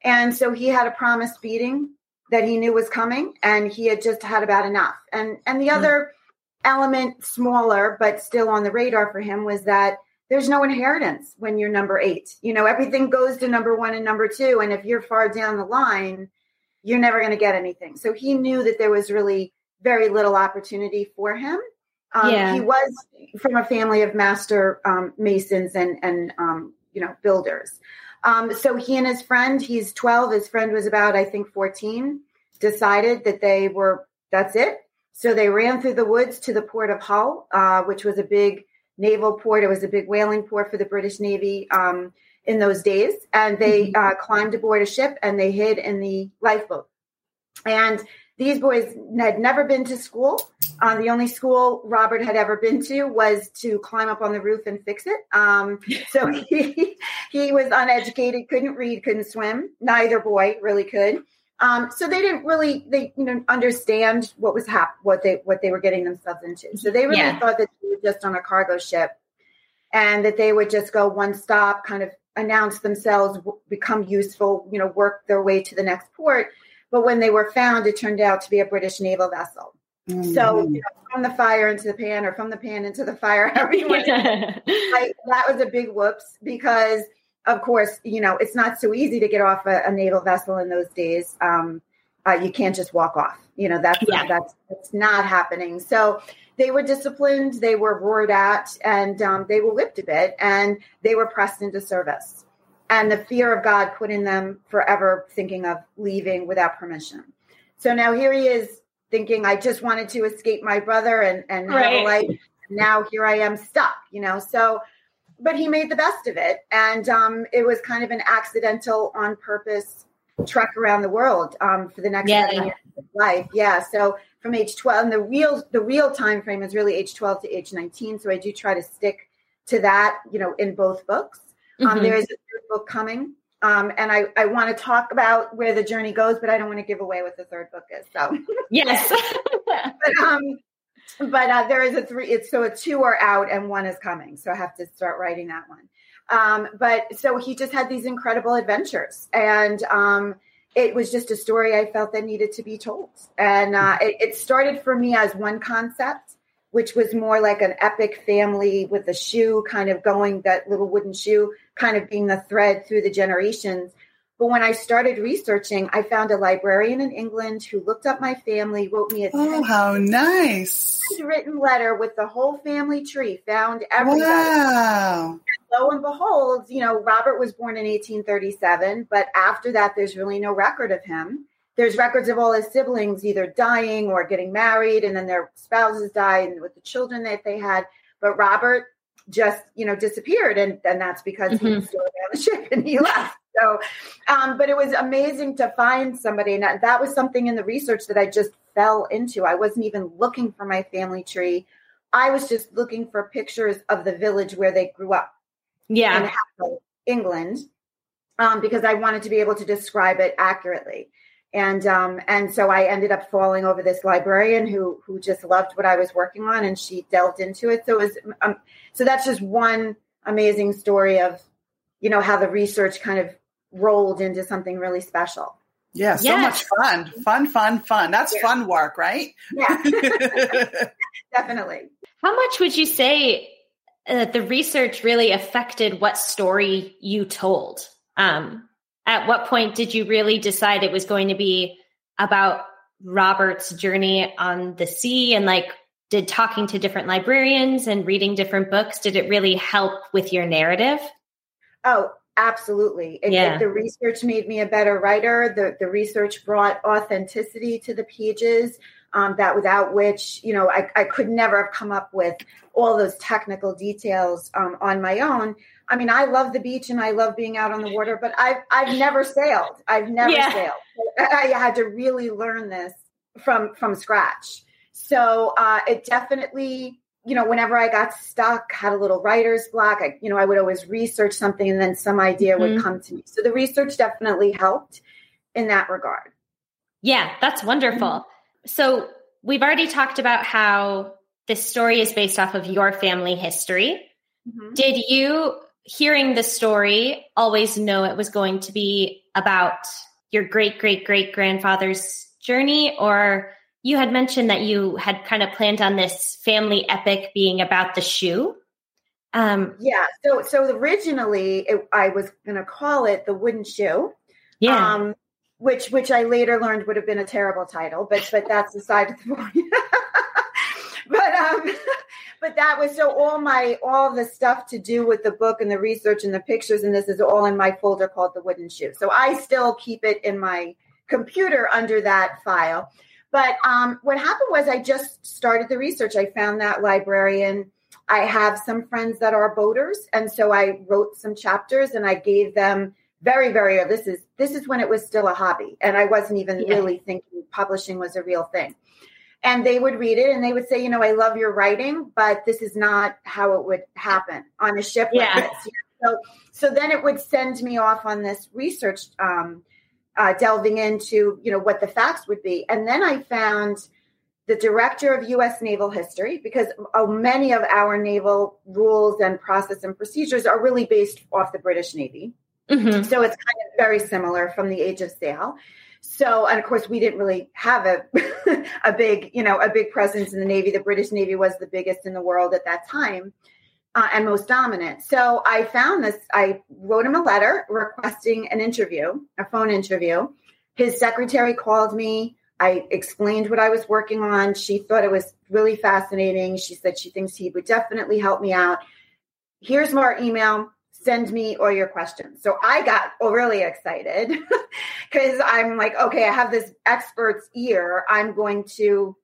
And so he had a promised beating that he knew was coming, and he had just had about enough. And and the mm-hmm. other element, smaller but still on the radar for him, was that there's no inheritance when you're number eight. You know, everything goes to number one and number two, and if you're far down the line, you're never going to get anything. So he knew that there was really very little opportunity for him. Um, yeah. He was from a family of master um, masons and, and um, you know, builders. Um, so he and his friend, he's twelve, his friend was about, I think, fourteen, decided that they were, that's it. So they ran through the woods to the port of Hull, uh, which was a big naval port. It was a big whaling port for the British Navy um, in those days. And they mm-hmm. uh, climbed aboard a ship and they hid in the lifeboat. And these boys had never been to school. Uh, the only school Robert had ever been to was to climb up on the roof and fix it. Um, so he he was uneducated, couldn't read, couldn't swim. Neither boy really could. Um, so they didn't really they you know understand what was hap- what they what they were getting themselves into. So they really yeah. thought that they were just on a cargo ship and that they would just go one stop, kind of announce themselves, become useful, you know, work their way to the next port. But when they were found, it turned out to be a British naval vessel. Mm-hmm. So you know, from the fire into the pan or from the pan into the fire, everyone, yeah. like, that was a big whoops because, of course, you know, it's not so easy to get off a, a naval vessel in those days. Um, uh, you can't just walk off. You know, that's, yeah. that's, that's not happening. So they were disciplined. They were roared at and um, they were whipped a bit and they were pressed into service. And the fear of God put in them forever thinking of leaving without permission. So now here he is thinking, I just wanted to escape my brother and, and right. have a life. Now here I am stuck, you know. So, but he made the best of it. And um, it was kind of an accidental, on purpose trek around the world um, for the next yeah. seven years of his life. Yeah. So from age twelve, and the real, the real time frame is really age twelve to age nineteen. So I do try to stick to that, you know, in both books. Um, mm-hmm. There is a third book coming, um, and I, I want to talk about where the journey goes, but I don't want to give away what the third book is. So yes, but um, but uh, there is a three. It's so a two are out and one is coming, so I have to start writing that one. Um, but so he just had these incredible adventures, and um, it was just a story I felt that needed to be told. And uh, it, it started for me as one concept, which was more like an epic family with a shoe kind of going, that little wooden shoe kind of being the thread through the generations. But when I started researching, I found a librarian in England who looked up my family, wrote me a oh, how nice. handwritten letter with the whole family tree, found everybody. Wow. Lo and behold, you know, Robert was born in eighteen thirty-seven, but after that, there's really no record of him. There's records of all his siblings either dying or getting married, and then their spouses die, and with the children that they had. But Robert just, you know, disappeared, and, and that's because mm-hmm. he was still on the ship and he left. So, um, but it was amazing to find somebody, and that, that was something in the research that I just fell into. I wasn't even looking for my family tree. I was just looking for pictures of the village where they grew up. Yeah. In England, um, because I wanted to be able to describe it accurately. And um, and so I ended up falling over this librarian who who just loved what I was working on, and she delved into it. So it was um, so that's just one amazing story of, you know, how the research kind of rolled into something really special. Yeah, so yes. much fun, fun, fun, fun. That's yeah. fun work, right? Yeah, definitely. How much would you say that uh, the research really affected what story you told? Um, At what point did you really decide it was going to be about Robert's journey on the sea? And like, did talking to different librarians and reading different books, did it really help with your narrative? Oh, absolutely. It, yeah. it, the research made me a better writer. The, the research brought authenticity to the pages, um, that without which, you know, I, I could never have come up with all those technical details um, on my own. I mean, I love the beach and I love being out on the water, but I've, I've never sailed. I've never yeah. sailed. I had to really learn this from, from scratch. So uh, it definitely, you know, whenever I got stuck, had a little writer's block, I, you know, I would always research something and then some idea mm-hmm. would come to me. So the research definitely helped in that regard. Yeah, that's wonderful. Mm-hmm. So we've already talked about how this story is based off of your family history. Mm-hmm. Did you... hearing the story, always know it was going to be about your great, great, great grandfather's journey, or you had mentioned that you had kind of planned on this family epic being about the shoe. Um, yeah. So, so originally it, I was going to call it The Wooden Shoe. Yeah. Um, which, which I later learned would have been a terrible title, but, but that's aside of the point. But, um, But that was, so all my, all the stuff to do with the book and the research and the pictures, and this is all in my folder called The Wooden Shoe. So I still keep it in my computer under that file. But um, what happened was I just started the research. I found that librarian. I have some friends that are boaters. And so I wrote some chapters and I gave them very, very, this is, this is when it was still a hobby. And I wasn't even yeah. really thinking publishing was a real thing. And they would read it and they would say, you know, I love your writing, but this is not how it would happen on a ship. Yeah. Like this. So, so then it would send me off on this research, um, uh, delving into, you know, what the facts would be. And then I found the director of U S Naval History, because uh, many of our naval rules and process and procedures are really based off the British Navy. Mm-hmm. So it's kind of very similar from the age of sail. So, and of course, we didn't really have a a big, you know, a big presence in the Navy. The British Navy was the biggest in the world at that time, uh, and most dominant. So I found this, I wrote him a letter requesting an interview, a phone interview. His secretary called me. I explained what I was working on. She thought it was really fascinating. She said she thinks he would definitely help me out. Here's more email. Send me all your questions. So I got really excited because I'm like, okay, I have this expert's ear. I'm going to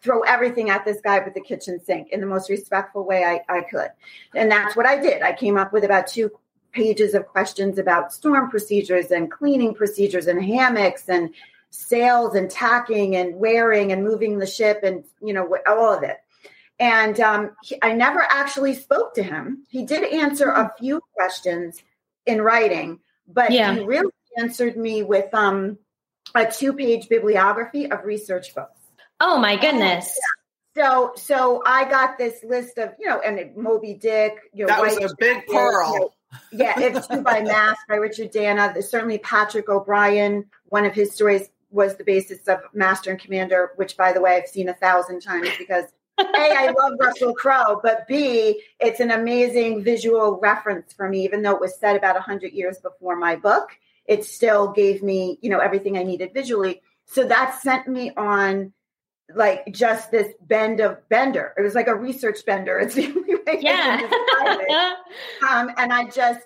throw everything at this guy with the kitchen sink in the most respectful way I, I could. And that's what I did. I came up with about two pages of questions about storm procedures and cleaning procedures and hammocks and sails and tacking and wearing and moving the ship and, you know, all of it. And um, he, I never actually spoke to him. He did answer a few questions in writing, but yeah. he really answered me with um, a two-page bibliography of research books. Oh, my goodness. Yeah. So so I got this list of, you know, and Moby Dick. You know, that was a big pearl. Yeah, If True by Mass by Richard Dana. Certainly Patrick O'Brien, one of his stories was the basis of Master and Commander, which, by the way, I've seen a thousand times because, A, I love Russell Crowe, but B, it's an amazing visual reference for me. Even though it was set about one hundred years before my book, it still gave me, you know, everything I needed visually. So that sent me on like just this bend of bender. It was like a research bender. It's the only way yeah. I can describe it. Um, and I just,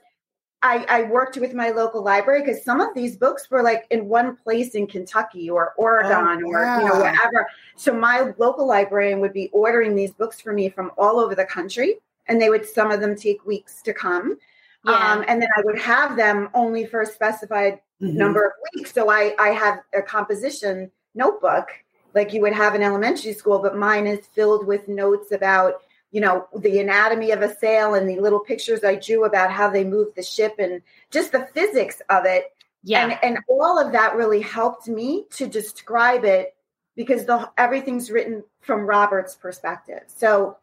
I, I worked with my local library because some of these books were like in one place in Kentucky or Oregon oh, yeah. or, you know, wherever. So my local librarian would be ordering these books for me from all over the country. And they would, some of them take weeks to come. Yeah. Um, and then I would have them only for a specified mm-hmm. number of weeks. So I, I have a composition notebook like you would have in elementary school, but mine is filled with notes about, you know, the anatomy of a sail and the little pictures I drew about how they moved the ship and just the physics of it. Yeah. And, and all of that really helped me to describe it because the, everything's written from Robert's perspective. So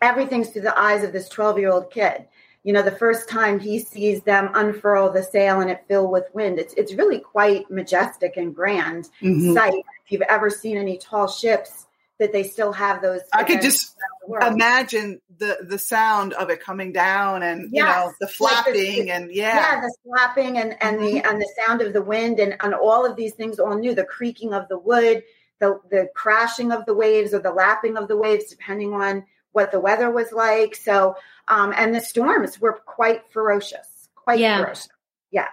everything's through the eyes of this twelve-year-old kid. You know, the first time he sees them unfurl the sail and it fill with wind, it's it's really quite majestic and grand mm-hmm. sight. If you've ever seen any tall ships that they still have those. I could just the imagine the, the sound of it coming down and, yes. you know, the flapping like the, and yeah. Yeah, the slapping and, and mm-hmm. the and the sound of the wind and, and all of these things all new, the creaking of the wood, the the crashing of the waves or the lapping of the waves, depending on what the weather was like. So, um, and the storms were quite ferocious, quite yeah. ferocious. Yeah.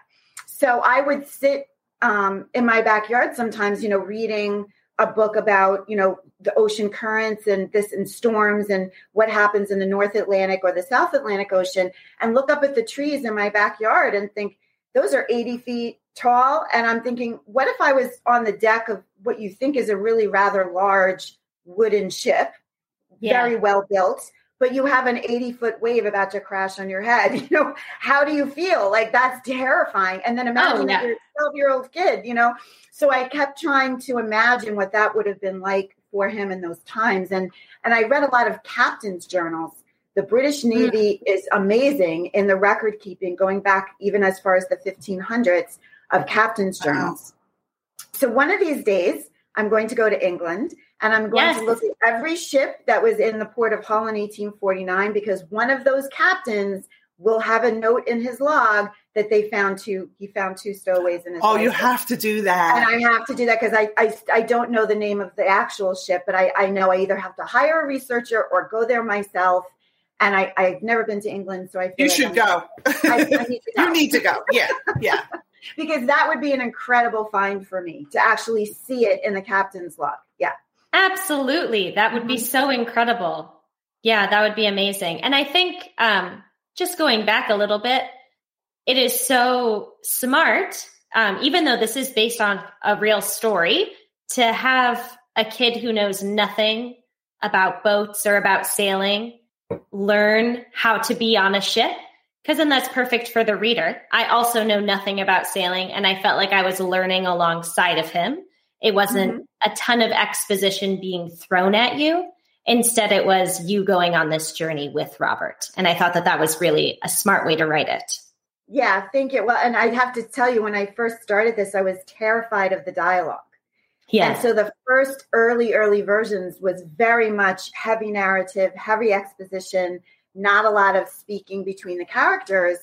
So I would sit, um, in my backyard sometimes, you know, reading a book about, you know, the ocean currents and this and storms and what happens in the North Atlantic or the South Atlantic Ocean and look up at the trees in my backyard and think those are eighty feet tall. And I'm thinking, what if I was on the deck of what you think is a really rather large wooden ship? Yeah. Very well built, but you have an eighty foot wave about to crash on your head. You know, how do you feel? Like that's terrifying. And then imagine oh, yeah. that you're a twelve year old kid, you know? So I kept trying to imagine what that would have been like for him in those times. And, and I read a lot of captain's journals. The British Navy mm. is amazing in the record keeping going back, even as far as the fifteen hundreds of captain's journals. Wow. So one of these days I'm going to go to England and I'm going yes. to look at every ship that was in the port of Hull in eighteen forty-nine, because one of those captains will have a note in his log that they found two, he found two stowaways in his Oh, license. You have to do that. And I have to do that because I, I, I don't know the name of the actual ship, but I, I know I either have to hire a researcher or go there myself. And I, I've never been to England, so I feel You like should I'm, go. I, I need to go. You need to go. Yeah, yeah. Because that would be an incredible find for me to actually see it in the captain's log. Yeah. Absolutely. That would be so incredible. Yeah, that would be amazing. And I think um, just going back a little bit, it is so smart, um, even though this is based on a real story, to have a kid who knows nothing about boats or about sailing learn how to be on a ship, because then that's perfect for the reader. I also know nothing about sailing, and I felt like I was learning alongside of him. It wasn't mm-hmm. a ton of exposition being thrown at you. Instead, it was you going on this journey with Robert. And I thought that that was really a smart way to write it. Yeah, thank you. Well, and I have to tell you, when I first started this, I was terrified of the dialogue. Yeah. And so the first early, early versions was very much heavy narrative, heavy exposition, not a lot of speaking between the characters.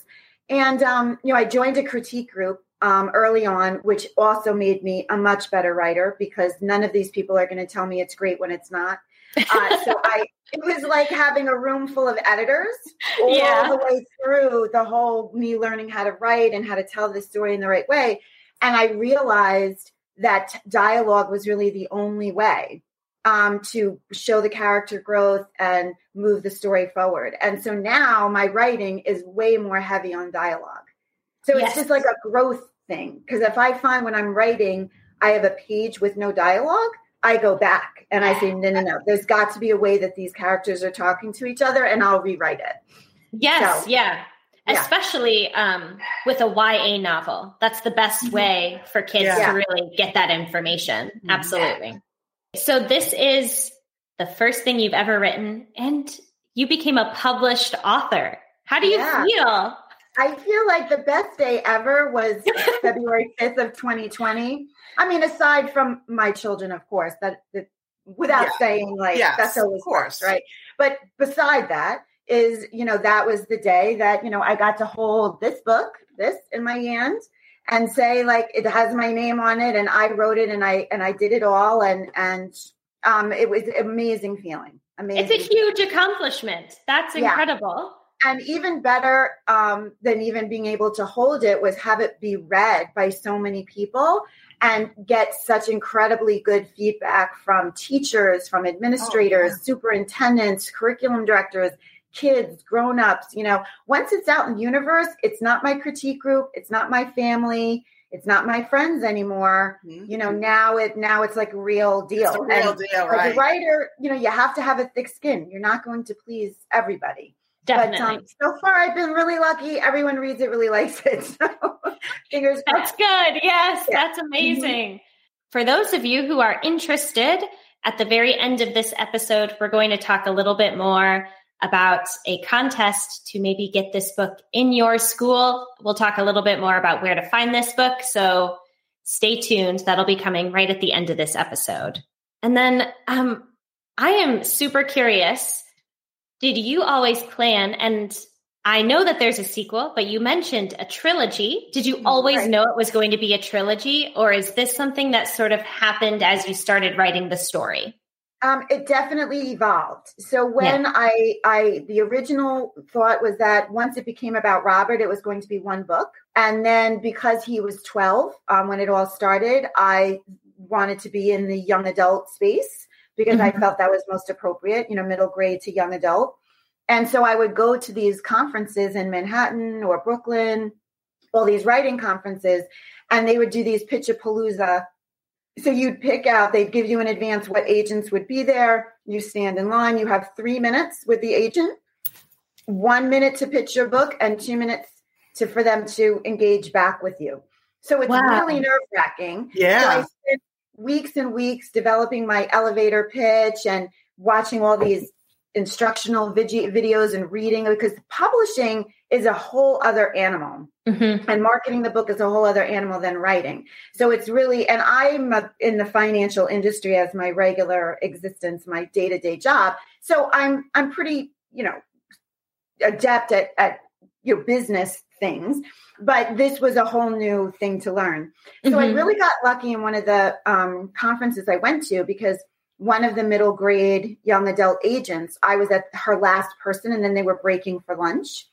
And, um, you know, I joined a critique group Um, early on, which also made me a much better writer because none of these people are going to tell me it's great when it's not. Uh, so I, it was like having a room full of editors all yeah. the way through the whole me learning how to write and how to tell the story in the right way. And I realized that dialogue was really the only way um, to show the character growth and move the story forward. And so now my writing is way more heavy on dialogue. So yes. it's just like a growth thing. Because if I find when I'm writing, I have a page with no dialogue, I go back and I say, no, no, no, there's got to be a way that these characters are talking to each other, and I'll rewrite it. Yes. So, yeah. yeah. Especially um, with a Y A novel. That's the best mm-hmm. way for kids yeah. to really get that information. Mm-hmm. Absolutely. Yeah. So this is the first thing you've ever written, and you became a published author. How do you yeah. feel? I feel like the best day ever was February fifth of twenty twenty. I mean, aside from my children, of course, that, that without yeah. saying like, yes, that's always of course. Works, right. But beside that is, you know, that was the day that, you know, I got to hold this book, this in my hand and say, like, it has my name on it and I wrote it and I, and I did it all. And, and, um, it was an amazing feeling. Amazing. It's a huge accomplishment. That's incredible. Yeah. And even better um, than even being able to hold it was have it be read by so many people and get such incredibly good feedback from teachers, from administrators, oh, yeah. superintendents, curriculum directors, kids, grown-ups. You know, once it's out in the universe, it's not my critique group. It's not my family. It's not my friends anymore. Mm-hmm. You know, now it now it's like a real deal. It's a real and deal, right? As a writer, you know, you have to have a thick skin. You're not going to please everybody. Definitely. But um, so far, I've been really lucky. Everyone reads it, really likes it. So fingers crossed. That's good. Yes, yeah. That's amazing. Mm-hmm. For those of you who are interested, at the very end of this episode, we're going to talk a little bit more about a contest to maybe get this book in your school. We'll talk a little bit more about where to find this book. So stay tuned. That'll be coming right at the end of this episode. And then um, I am super curious. Did you always plan, and I know that there's a sequel, but you mentioned a trilogy. Did you always right. know it was going to be a trilogy, or is this something that sort of happened as you started writing the story? Um, it definitely evolved. So when yeah. I, I, the original thought was that once it became about Robert, it was going to be one book. And then because he was twelve, um, when it all started, I wanted to be in the young adult space. Because mm-hmm. I felt that was most appropriate, you know, middle grade to young adult. And so I would go to these conferences in Manhattan or Brooklyn, all these writing conferences, and they would do these pitch-a-palooza. So you'd pick out, they'd give you in advance what agents would be there. You stand in line, you have three minutes with the agent, one minute to pitch your book and two minutes to for them to engage back with you. So it's wow. really nerve-wracking. Yeah. So I weeks and weeks developing my elevator pitch and watching all these instructional vid- videos and reading, because publishing is a whole other animal mm-hmm. and marketing the book is a whole other animal than writing. So it's really, and I'm a, in the financial industry as my regular existence, my day-to-day job. So I'm, I'm pretty, you know, adept at, at your business things, but this was a whole new thing to learn. So mm-hmm. I really got lucky in one of the um, conferences I went to, because one of the middle grade young adult agents, I was at her last person and then they were breaking for lunch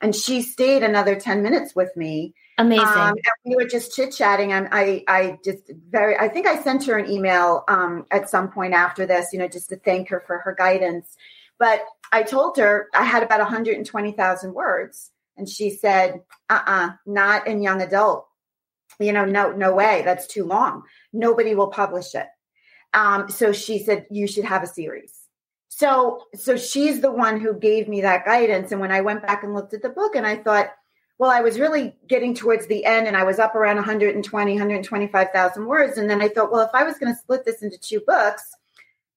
and she stayed another ten minutes with me. Amazing. Um, and we were just chit chatting. And I, I just very, I think I sent her an email um, at some point after this, you know, just to thank her for her guidance. But I told her I had about one hundred twenty thousand words. And she said, uh-uh, not in young adult. You know, no, no way. That's too long. Nobody will publish it. Um, so she said, you should have a series. So, so she's the one who gave me that guidance. And when I went back and looked at the book and I thought, well, I was really getting towards the end and I was up around one hundred twenty, one hundred twenty-five thousand words. And then I thought, well, if I was going to split this into two books,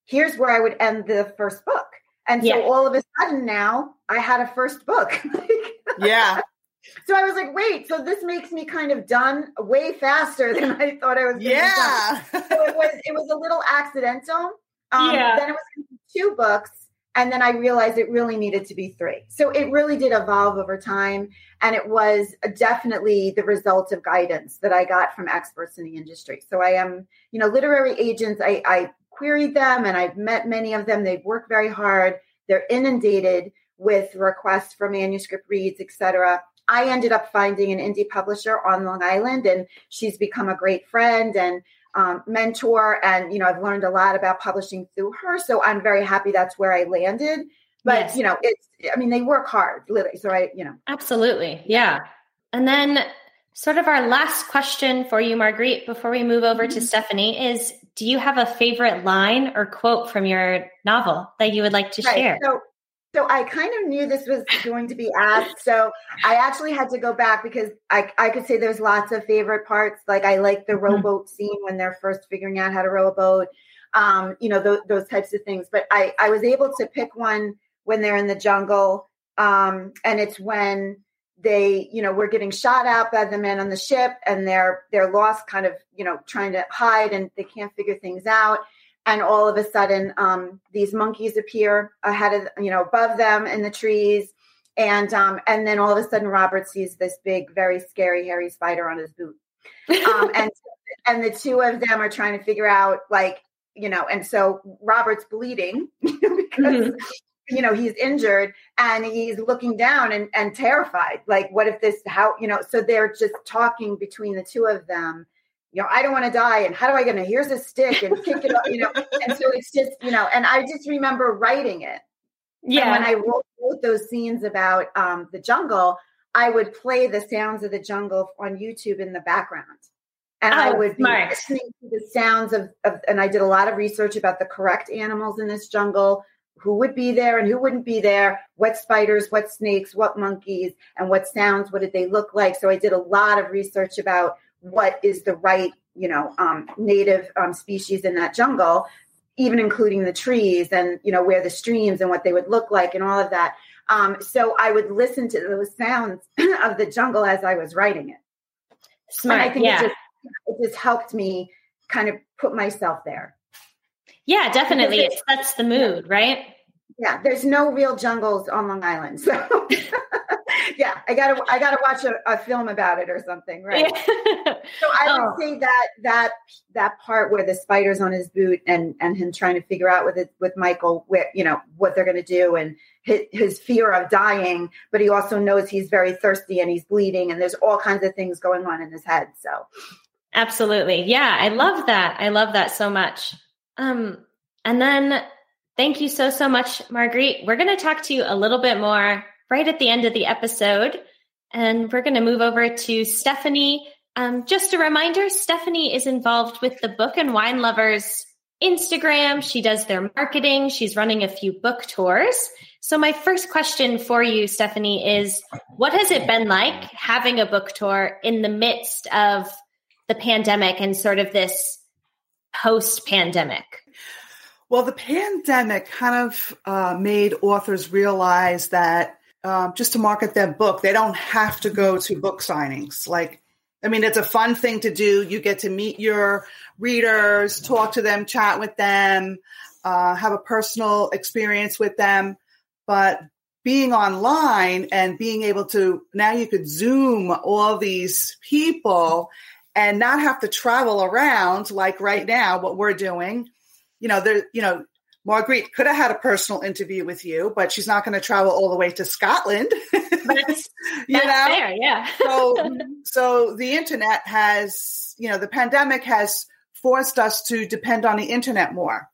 here's where I would end the first book. And so yeah. all of a sudden now I had a first book. yeah. So I was like, wait, so this makes me kind of done way faster than I thought I was. Yeah. Done. So it was, it was a little accidental. Um, yeah. Then it was two books. And then I realized it really needed to be three. So it really did evolve over time. And it was definitely the result of guidance that I got from experts in the industry. So I am, you know, literary agents, I, I, queried them and I've met many of them. They've worked very hard. They're inundated with requests for manuscript reads, et cetera. I ended up finding an indie publisher on Long Island and she's become a great friend and um, mentor. And, you know, I've learned a lot about publishing through her. So I'm very happy that's where I landed. But, yes. you know, it's, I mean, they work hard, literally. So I, you know. Absolutely. Yeah. And then sort of our last question for you, Marguerite, before we move over mm-hmm. to Stephanie is, do you have a favorite line or quote from your novel that you would like to right. share? So, so I kind of knew this was going to be asked. So I actually had to go back because I, I could say there's lots of favorite parts. Like I like the rowboat mm-hmm. scene when they're first figuring out how to row a boat, um, you know, th- those types of things. But I, I was able to pick one when they're in the jungle. Um, and it's when they, you know, we're getting shot at by the men on the ship, and they're, they're lost, kind of, you know, trying to hide, and they can't figure things out. And all of a sudden, um, these monkeys appear ahead of, you know, above them in the trees. And, um, and then all of a sudden Robert sees this big, very scary, hairy spider on his boot. Um, and, and the two of them are trying to figure out, like, you know, and so Robert's bleeding because, mm-hmm. you know, he's injured, and he's looking down and, and terrified. Like, what if this, how, you know, so they're just talking between the two of them. You know, I don't want to die, and how do I get it? Here's a stick and kick it up, you know. And so it's just, you know, and I just remember writing it. Yeah. And when I wrote, wrote those scenes about um, the jungle, I would play the sounds of the jungle on YouTube in the background. And oh, I would be smart. listening to the sounds of, of, and I did a lot of research about the correct animals in this jungle, who would be there and who wouldn't be there, what spiders, what snakes, what monkeys, and what sounds, what did they look like? So I did a lot of research about what is the right, you know, um, native um, species in that jungle, even including the trees and, you know, where the streams and what they would look like and all of that. Um, so I would listen to those sounds of the jungle as I was writing it. Smart, and I think yeah. it, just, it just helped me kind of put myself there. Yeah, definitely. It sets the mood, yeah. right? Yeah, there's no real jungles on Long Island, so... Yeah, I gotta, I gotta watch a, a film about it or something, right? Yeah. So I oh. would say that that that part where the spider's on his boot and and him trying to figure out with it, with Michael, where, you know, what they're gonna do, and his, his fear of dying, but he also knows he's very thirsty and he's bleeding, and there's all kinds of things going on in his head. So, absolutely, yeah, I love that. I love that so much. Um, and then thank you so so much, Marguerite. We're gonna talk to you a little bit more right at the end of the episode. And we're going to move over to Stephanie. Um, just a reminder, Stephanie is involved with the Book and Wine Lovers Instagram. She does their marketing. She's running a few book tours. So my first question for you, Stephanie, is what has it been like having a book tour in the midst of the pandemic and sort of this post-pandemic? Well, the pandemic kind of uh, made authors realize that Um, just to market their book, they don't have to go to book signings. Like, I mean, it's a fun thing to do. You get to meet your readers, talk to them, chat with them, uh, have a personal experience with them. But being online and being able to, now you could Zoom all these people and not have to travel around like right now, what we're doing, you know, there, you know, Marguerite could have had a personal interview with you, but she's not going to travel all the way to Scotland. That's, that's you know? fair, yeah. so, so the internet has, you know, the pandemic has forced us to depend on the internet more.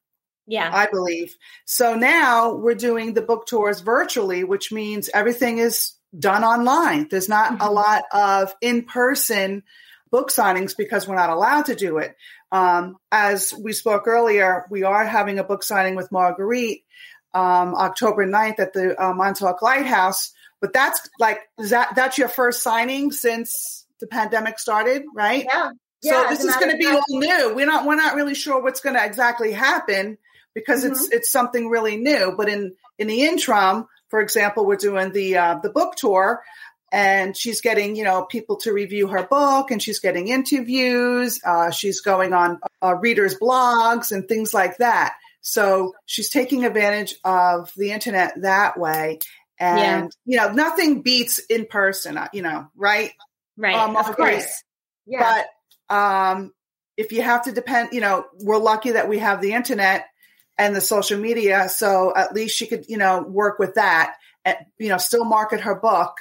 Yeah, I believe. So now we're doing the book tours virtually, which means everything is done online. There's not mm-hmm. a lot of in-person book signings because we're not allowed to do it. Um, as we spoke earlier, we are having a book signing with Marguerite um, October ninth at the uh, Montauk Lighthouse. But that's like, is that, that's your first signing since the pandemic started, right? Yeah. So yeah, this is going to be all new. We're not, we're not really sure what's going to exactly happen because mm-hmm. it's, it's something really new. But in, in the interim, for example, we're doing the, uh, the book tour. And she's getting, you know, people to review her book, and she's getting interviews. Uh, she's going on uh, readers' blogs and things like that. So she's taking advantage of the internet that way. And, yeah. you know, nothing beats in person, you know, right? Right. Um, of, of course. course. Yeah. But um, if you have to depend, you know, we're lucky that we have the internet and the social media. So at least she could, you know, work with that, at, you know, still market her book.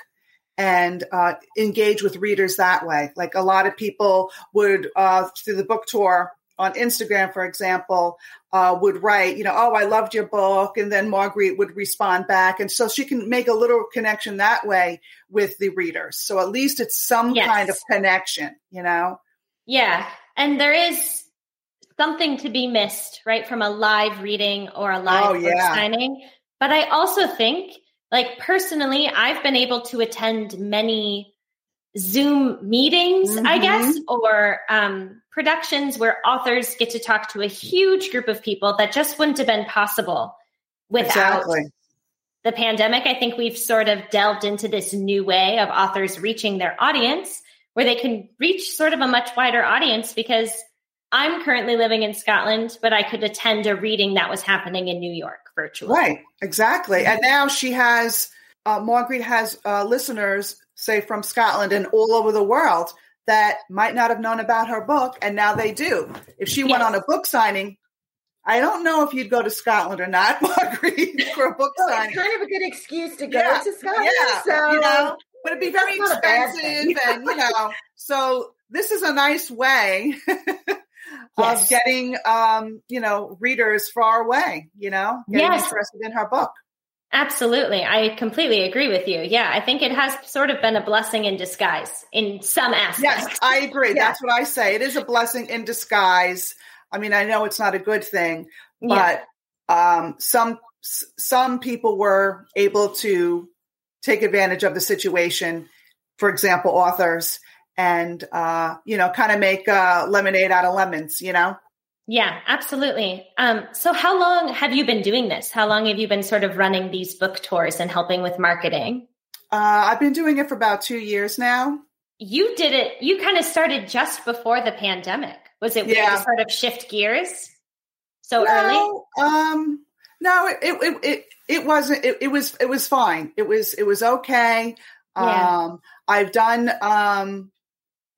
And uh, engage with readers that way. Like a lot of people would, uh, through the book tour on Instagram, for example, uh, would write, you know, oh, I loved your book. And then Marguerite would respond back. And so she can make a little connection that way with the readers. So at least it's some yes. kind of connection, you know? Yeah. And there is something to be missed, right? From a live reading or a live oh, yeah. signing. But I also think, like, personally, I've been able to attend many Zoom meetings, mm-hmm. I guess, or um, productions where authors get to talk to a huge group of people that just wouldn't have been possible without exactly. the pandemic, I think we've sort of delved into this new way of authors reaching their audience, where they can reach sort of a much wider audience, because I'm currently living in Scotland, but I could attend a reading that was happening in New York virtually. Right, exactly. And now she has, uh, Marguerite has uh, listeners, say, from Scotland and all over the world that might not have known about her book, and now they do. If she yes. went on a book signing, I don't know if you'd go to Scotland or not, Marguerite, for a book well, signing. It's kind of a good excuse to go yeah. to Scotland. Yeah, so, you know, but it'd be very expensive, and you know, so this is a nice way yes. of getting, um, you know, readers far away. You know, getting yes. interested in her book. Absolutely, I completely agree with you. Yeah, I think it has sort of been a blessing in disguise in some aspects. Yes, I agree. Yeah. That's what I say. It is a blessing in disguise. I mean, I know it's not a good thing, but yeah. um, some some people were able to take advantage of the situation, for example, authors, and, uh, you know, kind of make uh, lemonade out of lemons, you know? Yeah, absolutely. Um, so how long have you been doing this? How long have you been sort of running these book tours and helping with marketing? Uh, I've been doing it for about two years now. You did it. You kind of started just before the pandemic. Was it yeah. weird to sort of shift gears so no, early? Um, no, it it it it wasn't. It, it was it was fine. It was it was okay. Yeah. Um, I've done um,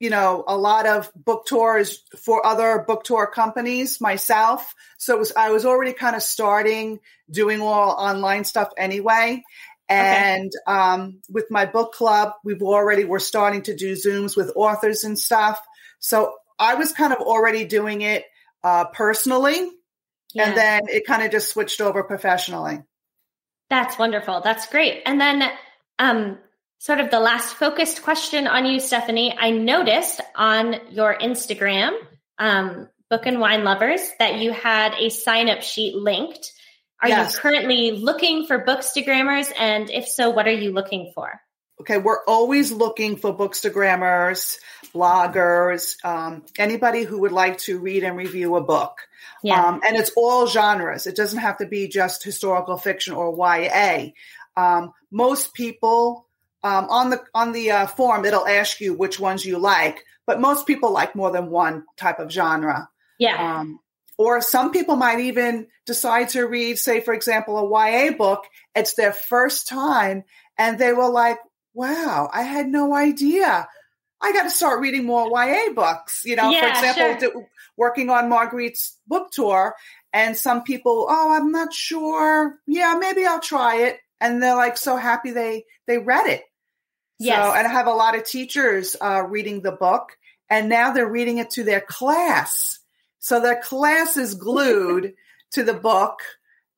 you know, a lot of book tours for other book tour companies myself. So it was I was already kind of starting doing all online stuff anyway. And okay. um, with my book club, we've already we're starting to do Zooms with authors and stuff. So I was kind of already doing it uh, personally, yeah. and then it kind of just switched over professionally. That's wonderful. That's great. And then um, sort of the last focused question on you, Stephanie, I noticed on your Instagram, um, Book and Wine Lovers, that you had a sign-up sheet linked. Are yes. you currently looking for Bookstagrammers? And if so, what are you looking for? Okay, we're always looking for bookstagrammers, bloggers, um, anybody who would like to read and review a book. Yeah. Um, and it's all genres. It doesn't have to be just historical fiction or Y A. Um, most people um, on the on the uh, form, it'll ask you which ones you like, but most people like more than one type of genre. Yeah. Um, or some people might even decide to read, say, for example, a Y A book. It's their first time, and they were like, wow, I had no idea. I got to start reading more Y A books. You know, yeah, for example, sure. working on Marguerite's book tour, and some people, oh, I'm not sure. Yeah, maybe I'll try it. And they're like so happy they, they read it. Yes. So, and I have a lot of teachers uh, reading the book, and now they're reading it to their class. So their class is glued to the book.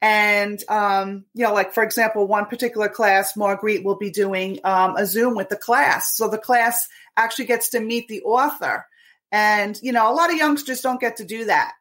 And, um, you know, like, for example, one particular class, Marguerite will be doing um, a Zoom with the class. So the class actually gets to meet the author. And, you know, a lot of youngsters don't get to do that.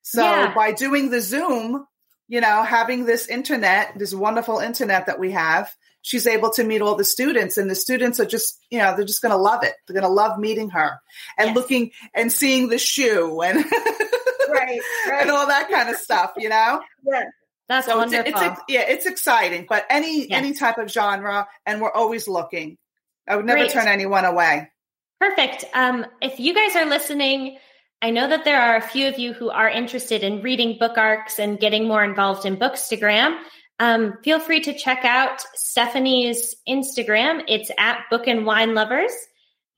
So yeah. by doing the Zoom, you know, having this internet, this wonderful internet that we have, she's able to meet all the students. And the students are just, you know, they're just going to love it. They're going to love meeting her and yes. looking and seeing the shoe and, right, right. and all that kind of stuff, you know? Yeah. That's so wonderful. It's, it's, yeah, it's exciting, but any yes. any type of genre, and we're always looking. I would never Great. turn anyone away. Perfect. Um, if you guys are listening, I know that there are a few of you who are interested in reading book arcs and getting more involved in Bookstagram. Um, feel free to check out Stephanie's Instagram. It's at Book and Wine Lovers,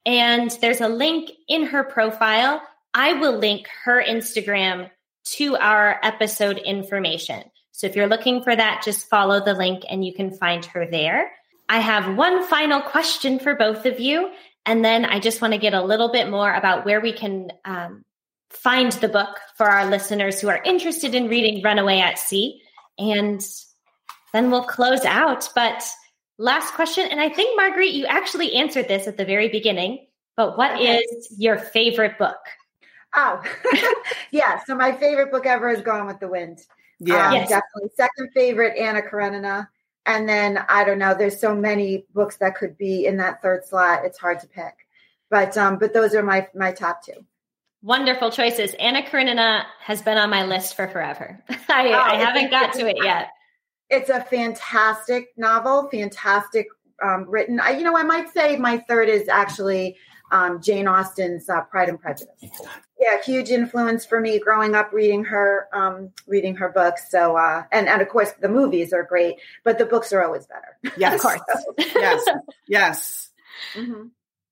and there's a link in her profile. I will link her Instagram to our episode information. So if you're looking for that, just follow the link and you can find her there. I have one final question for both of you. And then I just want to get a little bit more about where we can um, find the book for our listeners who are interested in reading Runaway at Sea. And then we'll close out. But last question, and I think, Marguerite, you actually answered this at the very beginning, but what okay. is your favorite book? Oh, yeah. So my favorite book ever is Gone with the Wind. Yeah, um, yes. definitely. Second favorite, Anna Karenina. And then, I don't know, there's so many books that could be in that third slot. It's hard to pick. But um, but those are my, my top two. Wonderful choices. Anna Karenina has been on my list for forever. I, oh, I haven't got to it yet. It's a fantastic novel, fantastic um, written. I, you know, I might say my third is actually um, Jane Austen's uh, Pride and Prejudice. Yeah, huge influence for me growing up reading her, um, reading her books. So, uh, and and of course the movies are great, but the books are always better. Yes, of course. So. Yes, yes. Mm-hmm.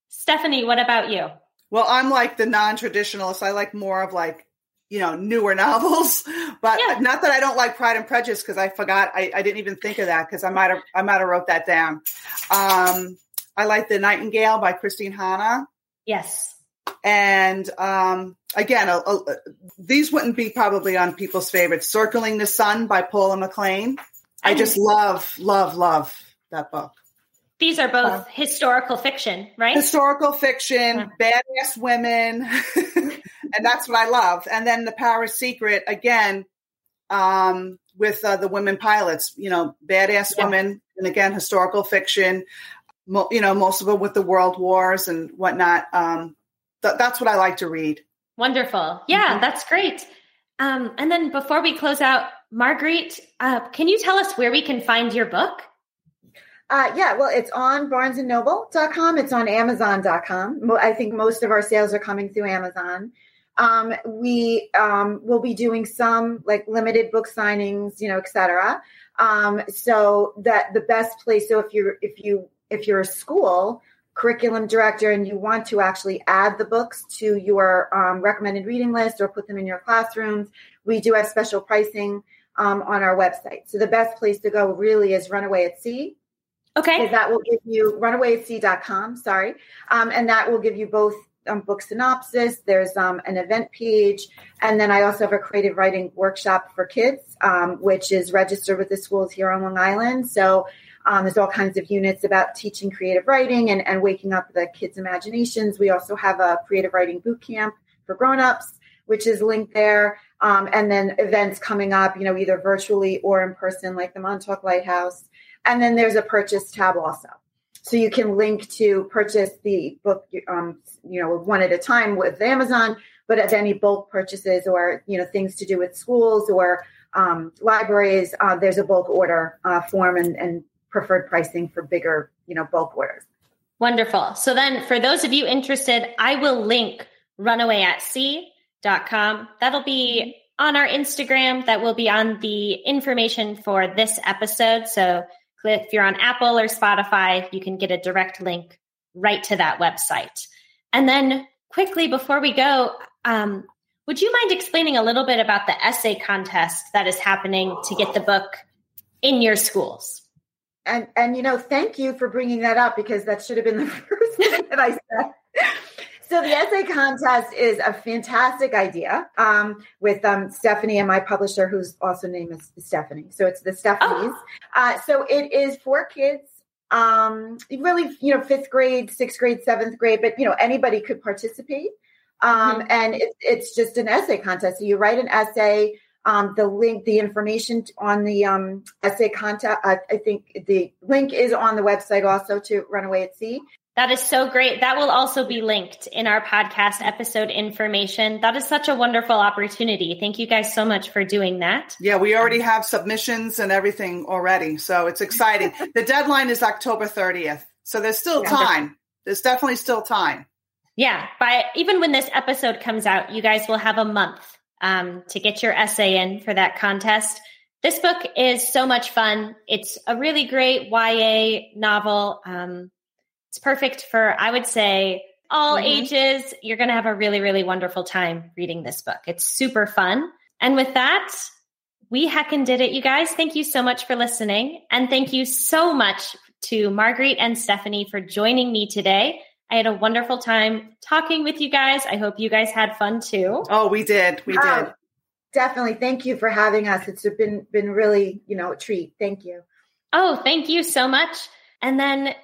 Stephanie, what about you? Well, I'm like the non-traditionalist. I like more of like, you know, newer novels, but yeah. Not that I don't like Pride and Prejudice, because I forgot, I, I didn't even think of that, because I might have I might have wrote that down. Um, I like The Nightingale by Christine Hanna. Yes. And um, again, a, a, these wouldn't be probably on people's favorites. Circling the Sun by Paula McLean. I just love, love, love that book. These are both uh, historical fiction, right? Historical fiction, yeah. Badass women. And that's what I love. And then The Paris Secret, again, um, with uh, the women pilots, you know, badass yeah. women. And again, historical fiction, mo- you know, most of it with the world wars and whatnot. Um, th- that's what I like to read. Wonderful. Yeah, mm-hmm. That's great. Um, and then before we close out, Marguerite, uh, can you tell us where we can find your book? Uh, yeah, well, it's on barnes and noble dot com. It's on amazon dot com. I think most of our sales are coming through Amazon. Um, we um, will be doing some like limited book signings, you know, et cetera. Um, so that the best place. So if you're if you if you're a school curriculum director and you want to actually add the books to your um, recommended reading list or put them in your classrooms, we do have special pricing um, on our website. So the best place to go really is Runaway at Sea. Okay. That will give you runaway at sea dot com, sorry. Um, and that will give you both um, book synopsis. There's um, an event page. And then I also have a creative writing workshop for kids, um, which is registered with the schools here on Long Island. So um, there's all kinds of units about teaching creative writing and, and waking up the kids' imaginations. We also have a creative writing boot camp for grownups, which is linked there. Um, and then events coming up, you know, either virtually or in person, like the Montauk Lighthouse. And then there's a purchase tab also. So you can link to purchase the book, um, you know, one at a time with Amazon, but at any bulk purchases or, you know, things to do with schools or um, libraries, uh, there's a bulk order uh, form and, and preferred pricing for bigger, you know, bulk orders. Wonderful. So then for those of you interested, I will link runaway at sea dot com. That'll be on our Instagram. That will be on the information for this episode. So if you're on Apple or Spotify, you can get a direct link right to that website. And then quickly before we go, um, would you mind explaining a little bit about the essay contest that is happening to get the book in your schools? And, and you know, thank you for bringing that up, because that should have been the first thing that I said. So the essay contest is a fantastic idea um, with um, Stephanie and my publisher, whose also name is Stephanie. So it's the Stephanies. Oh. Uh, so it is for kids, um, really, you know, fifth grade, sixth grade, seventh grade, but, you know, anybody could participate. Um, mm-hmm. And it, it's just an essay contest. So you write an essay. Um, the link, the information on the um, essay contest, I, I think the link is on the website also to Runaway at Sea. That is so great. That will also be linked in our podcast episode information. That is such a wonderful opportunity. Thank you guys so much for doing that. Yeah, we already have submissions and everything already. So it's exciting. The deadline is October thirtieth. So there's still time. There's definitely still time. Yeah. By, even when this episode comes out, you guys will have a month um, to get your essay in for that contest. This book is so much fun. It's a really great Y A novel. Um It's perfect for, I would say, all mm-hmm. ages. You're going to have a really, really wonderful time reading this book. It's super fun. And with that, we heckin' did it, you guys. Thank you so much for listening. And thank you so much to Marguerite and Stephanie for joining me today. I had a wonderful time talking with you guys. I hope you guys had fun too. Oh, we did. We oh, did. Definitely. Thank you for having us. It's been, been really, you know, a treat. Thank you. Oh, thank you so much. And then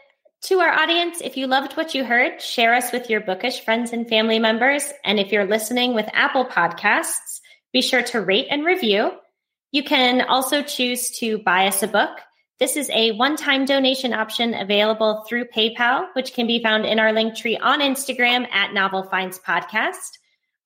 to our audience, if you loved what you heard, share us with your bookish friends and family members. And if you're listening with Apple Podcasts, be sure to rate and review. You can also choose to buy us a book. This is a one-time donation option available through PayPal, which can be found in our link tree on Instagram at Novel Finds Podcast.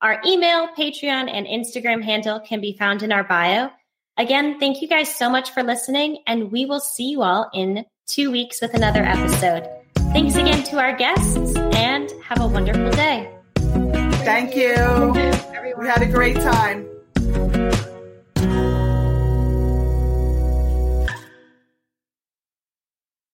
Our email, Patreon, and Instagram handle can be found in our bio. Again, thank you guys so much for listening, and we will see you all in two weeks with another episode. Thanks again to our guests, and have a wonderful day. Thank you. Thank you. We had a great time.